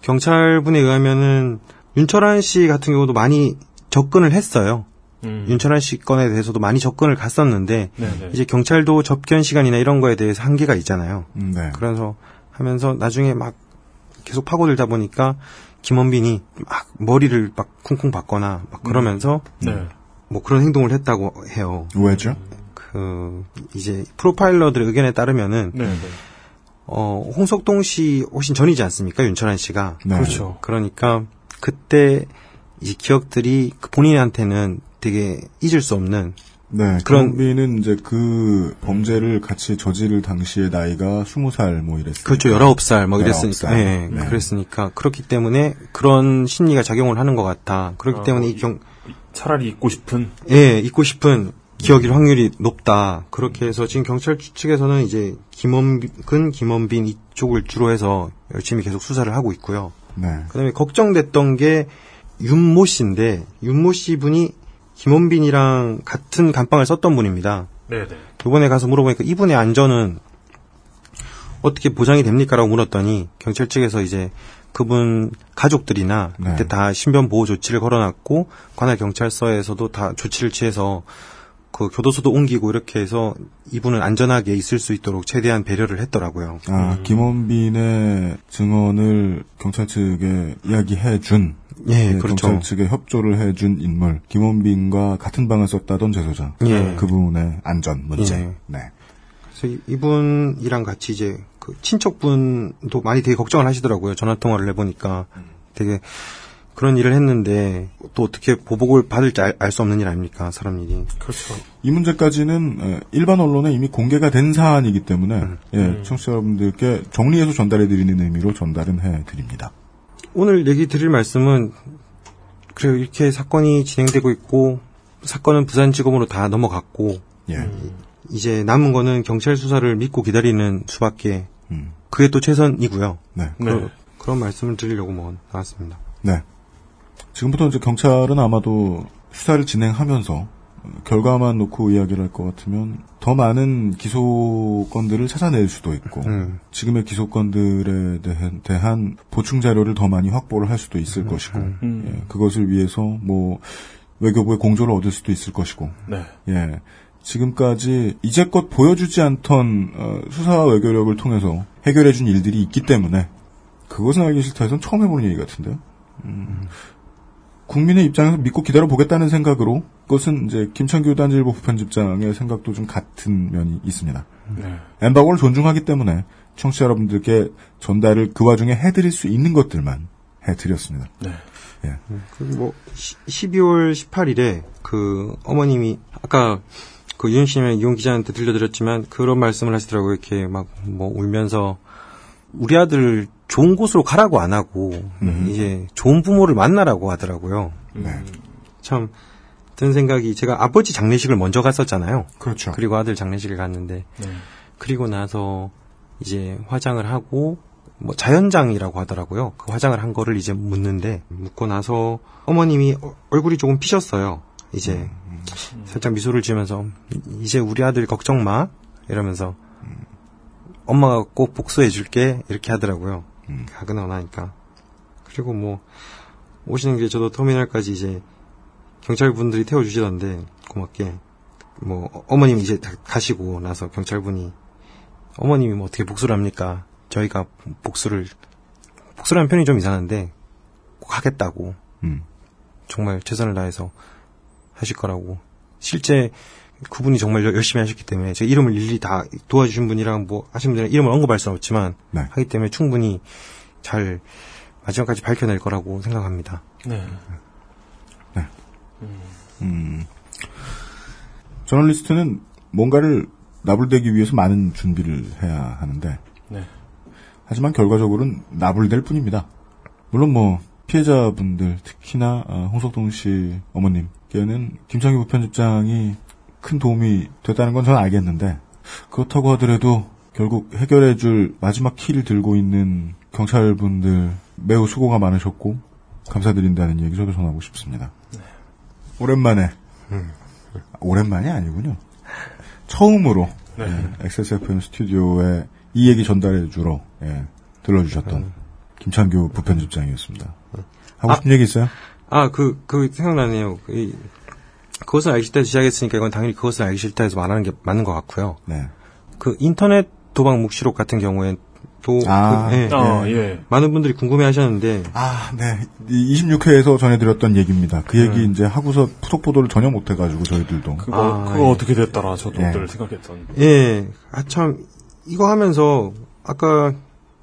경찰분에 의하면은 윤철환 씨 같은 경우도 많이 접근을 했어요. 윤철환 씨 건에 대해서도 많이 접근을 갔었는데 네네. 이제 경찰도 접견 시간이나 이런 거에 대해서 한계가 있잖아요. 네. 그래서 하면서 나중에 막 계속 파고들다 보니까 김원빈이 막 머리를 막 쿵쿵 박거나 막 그러면서 네. 뭐 그런 행동을 했다고 해요. 왜죠? 이제 프로파일러들의 의견에 따르면은 네네. 홍석동 씨 훨씬 전이지 않습니까? 윤철환 씨가. 네. 그렇죠. 그러니까 그때 이제 기억들이 본인한테는 되게 잊을 수 없는 네. 그런 경비는 이제 그 범죄를 같이 저지를 당시의 나이가 20살 뭐 이랬어요. 그렇죠. 19살 막 이랬으니까. 19살. 네. 네. 그랬으니까 그렇기 때문에 그런 심리가 작용을 하는 것 같아. 그렇기 때문에 차라리 잊고 싶은 예, 잊고 싶은 기억일 확률이 높다. 그렇게 해서 지금 경찰 측에서는 이제 김원빈 이쪽을 주로 해서 열심히 계속 수사를 하고 있고요. 네. 그다음에 걱정됐던 게 윤모 씨인데 윤모 씨 분이 김원빈이랑 같은 감방을 썼던 분입니다. 네. 이번에 가서 물어보니까 이분의 안전은 어떻게 보장이 됩니까라고 물었더니 경찰 측에서 이제 그분 가족들이나 그때 네. 다 신변 보호 조치를 걸어놨고 관할 경찰서에서도 다 조치를 취해서 그 교도소도 옮기고 이렇게 해서 이분은 안전하게 있을 수 있도록 최대한 배려를 했더라고요. 아, 김원빈의 증언을 경찰 측에 이야기해 준 예, 그렇죠. 경찰 측에 협조를 해준 인물, 김원빈과 같은 방을 썼다던 재소자, 예. 그분의 안전 문제. 예. 네. 그래서 이분이랑 같이 이제 그 친척분도 많이 되게 걱정을 하시더라고요. 전화 통화를 해보니까 되게 그런 일을 했는데 또 어떻게 보복을 받을지 알 수 없는 일 아닙니까, 사람 일이. 그렇죠. 이 문제까지는 일반 언론에 이미 공개가 된 사안이기 때문에 예, 청취자분들께 정리해서 전달해드리는 의미로 전달은 해드립니다. 오늘 얘기 드릴 말씀은 그래요. 이렇게 사건이 진행되고 있고 사건은 부산지검으로 다 넘어갔고 예. 이제 남은 거는 경찰 수사를 믿고 기다리는 수밖에 그게 또 최선이고요. 네. 그런 말씀을 드리려고 나왔습니다. 네. 지금부터 이제 경찰은 아마도 수사를 진행하면서 결과만 놓고 이야기를 할 것 같으면 더 많은 기소 건들을 찾아낼 수도 있고 지금의 기소 건들에 대한 보충 자료를 더 많이 확보를 할 수도 있을 것이고 예, 그것을 위해서 뭐 외교부의 공조를 얻을 수도 있을 것이고 네. 예, 지금까지 이제껏 보여주지 않던 수사와 외교력을 통해서 해결해준 일들이 있기 때문에 그것은 알기 싫다에선 처음 해보는 얘기 같은데요. 국민의 입장에서 믿고 기다려보겠다는 생각으로 그것은 이제 김찬규 딴지일보 부편집장의 생각도 좀 같은 면이 있습니다. 네. 엠바고를 존중하기 때문에 청취자 여러분들께 전달을 그 와중에 해드릴 수 있는 것들만 해드렸습니다. 네. 예. 뭐 12월 18일에 그 어머님이 아까 그 유현씨님의 이용 기자한테 들려드렸지만 그런 말씀을 하시더라고요. 이렇게 막 뭐 울면서 우리 아들 좋은 곳으로 가라고 안 하고 이제 좋은 부모를 만나라고 하더라고요. 참 든 생각이 제가 아버지 장례식을 먼저 갔었잖아요. 그렇죠. 그리고 아들 장례식을 갔는데 그리고 나서 이제 화장을 하고 뭐 자연장이라고 하더라고요. 그 화장을 한 거를 이제 묻고 나서 어머님이 얼굴이 조금 피셨어요. 이제 살짝 미소를 지으면서 이제 우리 아들 걱정 마 이러면서 엄마가 꼭 복수해줄게 이렇게 하더라고요. 가근하니까. 그리고 뭐 오시는 길에 저도 터미널까지 이제 경찰분들이 태워주시던데 고맙게 뭐 어머님 이제 가시고 나서 경찰분이 어머님이 뭐 어떻게 복수를 합니까? 저희가 복수라는 표현이 좀 이상한데 꼭 하겠다고 정말 최선을 다해서 하실 거라고 실제 그분이 정말 열심히 하셨기 때문에 제가 이름을 일일이 다 도와주신 분이랑 뭐 하신 분이랑 이름을 언급할 수는 없지만 네. 하기 때문에 충분히 잘 마지막까지 밝혀낼 거라고 생각합니다. 네. 네. 저널리스트는 뭔가를 나불대기 위해서 많은 준비를 해야 하는데 네. 하지만 결과적으로는 나불댈 뿐입니다. 물론 뭐 피해자분들 특히나 홍석동 씨 어머님께는 김창규 부편집장이 큰 도움이 됐다는 건 저는 알겠는데 그렇다고 하더라도 결국 해결해줄 마지막 키를 들고 있는 경찰분들 매우 수고가 많으셨고 감사드린다는 얘기 저도 전하고 싶습니다. 네. 오랜만에 오랜만이 아니군요. 처음으로 네. 예, XSFM 스튜디오에 이 얘기 전달해 주러 예, 들러주셨던 김찬규 부편집장이었습니다. 하고 싶은 얘기 있어요? 그 생각나네요. 그것을 알기 싫다 시작했으니까 이건 당연히 그것을 알기 싫다 해서 말하는 게 맞는 것 같고요. 네. 그 인터넷 도박 묵시록 같은 경우엔 또 많은 분들이 궁금해 하셨는데 네. 26회에서 전해드렸던 얘기입니다. 그 얘기 이제 하고서 후속 보도를 전혀 못해가지고 저희들도 그거 어떻게 됐더라 저도 늘 생각했던 참 이거 하면서 아까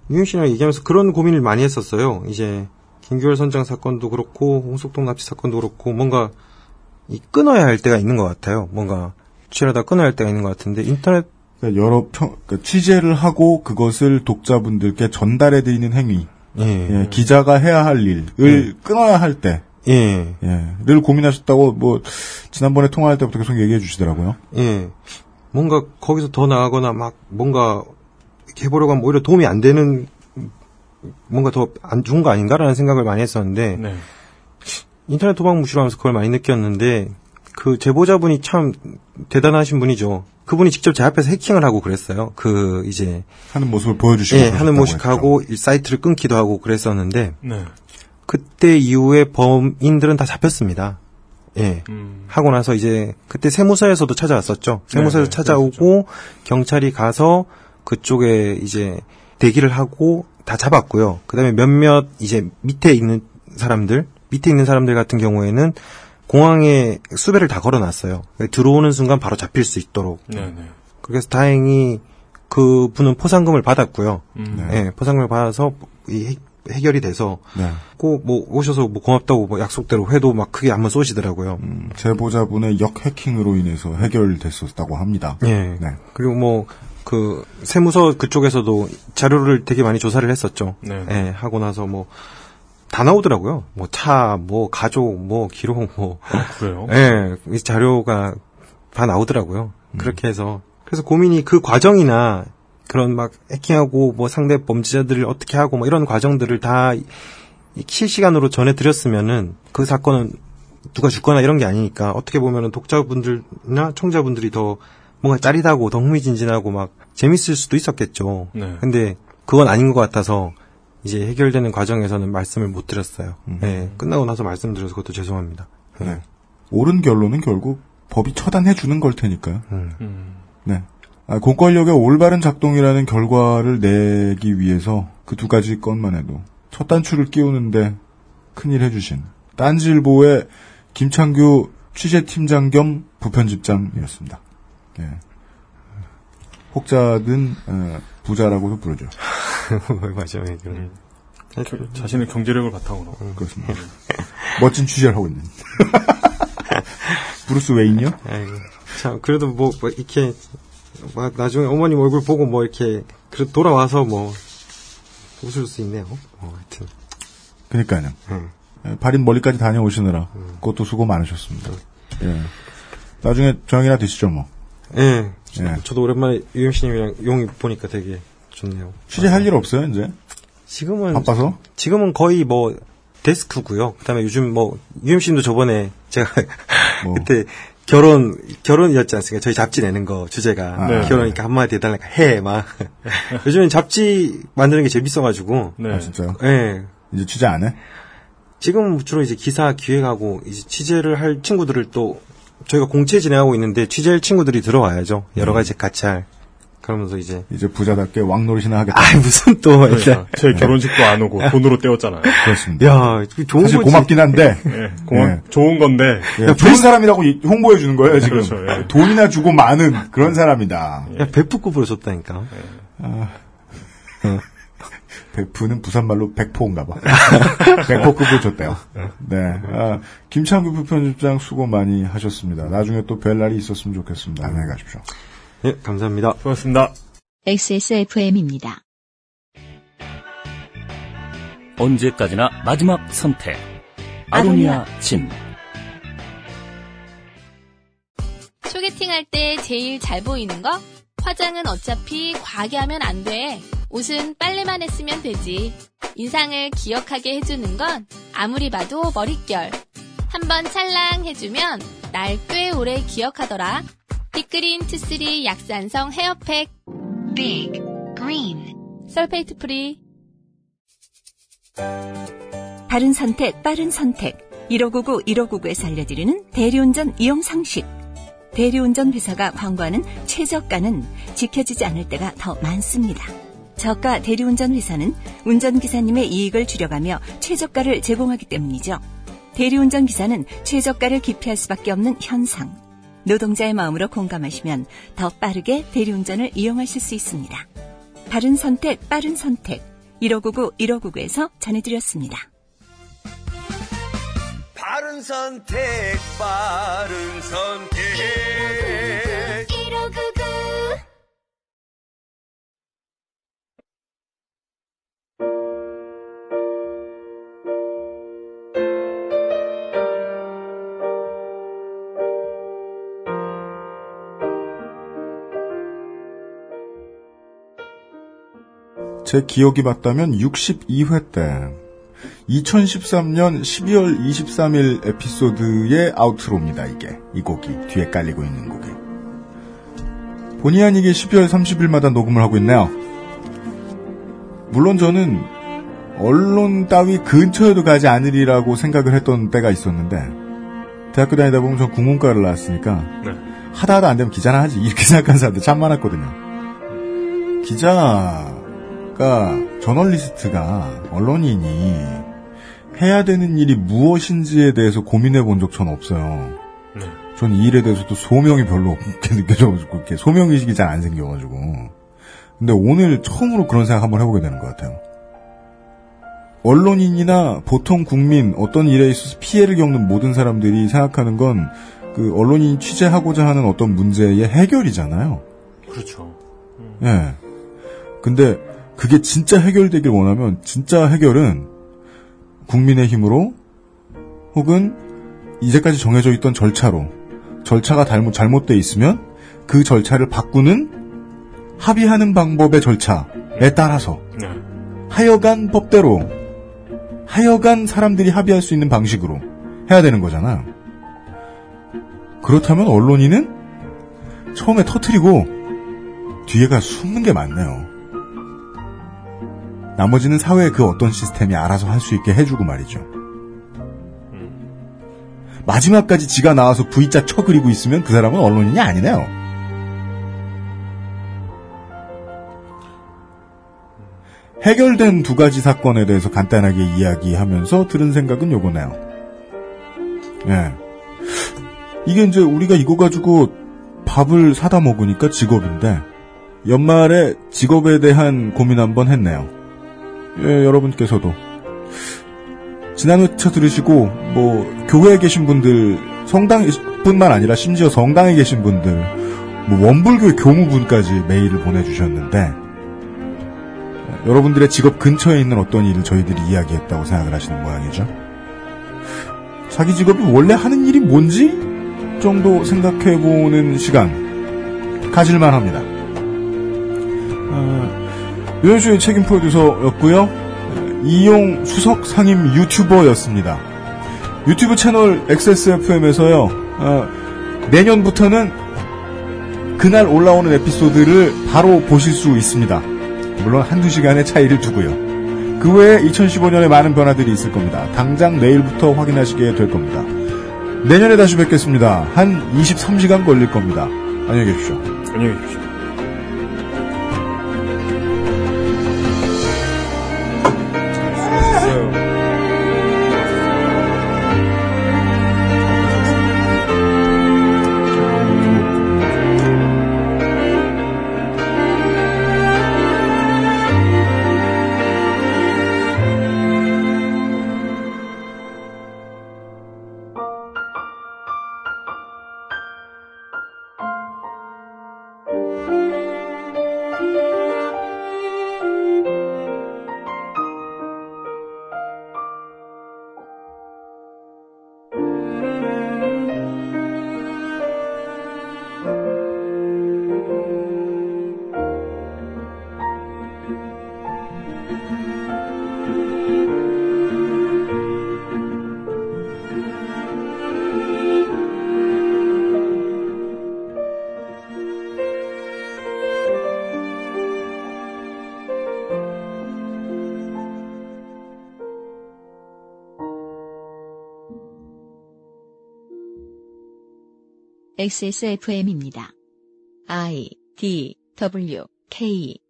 유현 씨랑 얘기하면서 그런 고민을 많이 했었어요. 이제 김규열 선장 사건도 그렇고 홍석동 납치 사건도 그렇고 뭔가 이 끊어야 할 때가 있는 것 같아요. 뭔가 취재하다 끊어야 할 때가 있는 것 같은데 인터넷 그러니까 취재를 하고 그것을 독자분들께 전달해드리는 행위, 기자가 해야 할 일을 끊어야 할 때를 고민하셨다고 뭐 지난번에 통화할 때부터 계속 얘기해 주시더라고요. 예, 뭔가 거기서 더 나아가거나 막 뭔가 해보려고 하면 오히려 도움이 안 되는 뭔가 더 안 좋은 거 아닌가라는 생각을 많이 했었는데. 네. 인터넷 도박 무시로 하면서 그걸 많이 느꼈는데 그 제보자분이 참 대단하신 분이죠. 그분이 직접 제 앞에서 해킹을 하고 그랬어요. 그 이제 하는 모습을 보여주시고 하는 모습 하고 사이트를 끊기도 하고 그랬었는데 네. 그때 이후에 범인들은 다 잡혔습니다. 예. 하고 나서 이제 그때 세무서에서도 찾아왔었죠. 세무서에서 찾아오고 경찰이 가서 그쪽에 이제 대기를 하고 다 잡았고요. 그다음에 몇몇 이제 밑에 있는 사람들 밑에 있는 사람들 같은 경우에는 공항에 수배를 다 걸어놨어요. 들어오는 순간 바로 잡힐 수 있도록. 네네. 그래서 다행히 그 분은 포상금을 받았고요. 네. 네, 포상금을 받아서 이 해결이 돼서 네. 꼭 뭐 오셔서 뭐 고맙다고 뭐 약속대로 회도 막 크게 한번 쏘시더라고요. 제보자분의 역해킹으로 인해서 해결됐었다고 합니다. 네. 네. 그리고 뭐 그 세무서 그쪽에서도 자료를 되게 많이 조사를 했었죠. 네. 네. 하고 나서 뭐 다 나오더라고요. 뭐 차, 뭐 가족, 뭐 기록, 뭐 그래요. 네. 이 자료가 다 나오더라고요. 그렇게 해서 그래서 고민이 그 과정이나 그런 막 해킹하고 뭐 상대 범죄자들을 어떻게 하고 뭐 이런 과정들을 다 실시간으로 전해드렸으면은 그 사건은 누가 죽거나 이런 게 아니니까 어떻게 보면은 독자분들이나 청자분들이 더 뭔가 짜릿하고 더 흥미진진하고 막 재밌을 수도 있었겠죠. 네. 근데 그건 아닌 것 같아서 이제 해결되는 과정에서는 말씀을 못 드렸어요. 네. 끝나고 나서 말씀드려서 그것도 죄송합니다. 네. 네. 옳은 결론은 결국 법이 처단해 주는 걸 테니까요. 네. 공권력의 올바른 작동이라는 결과를 내기 위해서 그 두 가지 것만 해도 첫 단추를 끼우는데 큰일 해주신 딴지일보의 김찬규 취재팀장 겸 부편집장이었습니다. 네. 혹자든 부자라고도 부르죠. 맞아요. 자신의 경제력을 바탕으로. 그렇습니다. 멋진 취재를 하고 있는 브루스 웨인이요? 참 그래도 뭐 이렇게 막 나중에 어머님 얼굴 보고 뭐 이렇게 그래도 돌아와서 뭐 웃을 수 있네요. 하여튼. 그러니까요. 발인 멀리까지 다녀오시느라 그것도 수고 많으셨습니다. 예. 나중에 저녁이나 드시죠 뭐. 예. 예. 저도 오랜만에 유영씨님이랑 용이 보니까 되게 좋네요. 취재할 일 없어요 이제? 지금은 바빠서? 지금은 거의 뭐 데스크고요. 그다음에 요즘 뭐 유영씨님도 저번에 제가 뭐. 그때. 결혼이었지 않습니까? 저희 잡지 내는 거, 주제가. 네. 결혼이니까 한마디 해달라니까 해, 막. 요즘엔 잡지 만드는 게 재밌어가지고. 네. 아, 진짜요? 예. 네. 이제 취재 안 해? 지금 주로 이제 기사 기획하고, 이제 취재를 할 친구들을 또, 저희가 공채 진행하고 있는데, 취재할 친구들이 들어와야죠. 여러 가지 같이 할. 그러면서 이제. 이제 부자답게 왕노릇이나 하겠다. 아 무슨 또. 그러니까. 제 결혼식도 안 오고, 돈으로 떼었잖아요. 그렇습니다. 야, 좋은 사실 거지. 고맙긴 한데. 네, 네. 좋은 건데. 야, 좋은 사람이라고 홍보해주는 거예요, 지금. 그렇죠, 예. 돈이나 주고 많은 그런 사람이다. 야, 베프고 부르셨다니까. 예. 아. 베프는 부산말로 백포인가 봐. 백포급을 줬대요. 네. 아, 김창규 부편집장 수고 많이 하셨습니다. 나중에 또 뵐 날이 있었으면 좋겠습니다. 안녕히 가십시오. 예, 감사합니다. 고맙습니다. XSFM입니다. 언제까지나 마지막 선택. 아로니아 침. 소개팅할 때 제일 잘 보이는 거? 화장은 어차피 과하게 하면 안 돼. 옷은 빨래만 했으면 되지. 인상을 기억하게 해주는 건 아무리 봐도 머릿결. 한번 찰랑 해주면 날 꽤 오래 기억하더라. 빅그린 투쓰리 약산성 헤어팩 빅 그린 설페이트 프리. 다른 선택 빠른 선택 1599-1599에서 알려드리는 대리운전 이용 상식. 대리운전 회사가 광고하는 최저가는 지켜지지 않을 때가 더 많습니다. 저가 대리운전 회사는 운전기사님의 이익을 줄여가며 최저가를 제공하기 때문이죠. 대리운전 기사는 최저가를 기피할 수밖에 없는 현상. 노동자의 마음으로 공감하시면 더 빠르게 대리운전을 이용하실 수 있습니다. 바른 선택, 빠른 선택. 1599-1599에서 전해드렸습니다. 바른 선택, 빠른 선택. 1599. 제 기억이 맞다면 62회 때 2013년 12월 23일 에피소드의 아우트로입니다. 이게 이 곡이 뒤에 깔리고 있는 곡이 본의 아니게 12월 30일마다 녹음을 하고 있네요. 물론 저는 언론 따위 근처에도 가지 않으리라고 생각을 했던 때가 있었는데 대학교 다니다 보면 전 국문과를 나왔으니까 네. 하다 안 되면 기자나 하지 이렇게 생각하는 사람들 참 많았거든요. 기자 저널리스트가 언론인이 해야 되는 일이 무엇인지에 대해서 고민해 본 적 전 없어요. 네. 전 이 일에 대해서도 소명이 별로 없게 느껴져가지고, 이렇게 소명의식이 잘 안 생겨가지고. 근데 오늘 처음으로 그런 생각 한번 해보게 되는 것 같아요. 언론인이나 보통 국민, 어떤 일에 있어서 피해를 겪는 모든 사람들이 생각하는 건 그 언론인이 취재하고자 하는 어떤 문제의 해결이잖아요. 그렇죠. 예. 근데 그게 진짜 해결되길 원하면 진짜 해결은 국민의 힘으로 혹은 이제까지 정해져 있던 절차로, 절차가 잘못돼 있으면 그 절차를 바꾸는 합의하는 방법의 절차에 따라서 하여간 법대로, 하여간 사람들이 합의할 수 있는 방식으로 해야 되는 거잖아요. 그렇다면 언론인은 처음에 터뜨리고 뒤에가 숨는 게 많네요. 나머지는 사회의 그 어떤 시스템이 알아서 할 수 있게 해주고 말이죠. 마지막까지 지가 나와서 V자 쳐 그리고 있으면 그 사람은 언론인이 아니네요. 해결된 두 가지 사건에 대해서 간단하게 이야기하면서 들은 생각은 요거네요. 예. 이게 이제 우리가 이거 가지고 밥을 사다 먹으니까 직업인데, 연말에 직업에 대한 고민 한번 했네요. 예, 여러분께서도. 지난 회차 들으시고, 교회에 계신 분들, 성당 뿐만 아니라 심지어 성당에 계신 분들, 원불교 교무분까지 메일을 보내주셨는데, 여러분들의 직업 근처에 있는 어떤 일을 저희들이 이야기했다고 생각을 하시는 모양이죠. 자기 직업이 원래 하는 일이 뭔지 정도 생각해보는 시간 가질만 합니다. 유현수의 책임 프로듀서였고요. 이용 수석 상임 유튜버였습니다. 유튜브 채널 XSFM에서요. 내년부터는 그날 올라오는 에피소드를 바로 보실 수 있습니다. 물론 한두 시간의 차이를 두고요. 그 외에 2015년에 많은 변화들이 있을 겁니다. 당장 내일부터 확인하시게 될 겁니다. 내년에 다시 뵙겠습니다. 한 23시간 걸릴 겁니다. 안녕히 계십시오. 안녕히 계십시오. XSFM입니다. I, D, W, K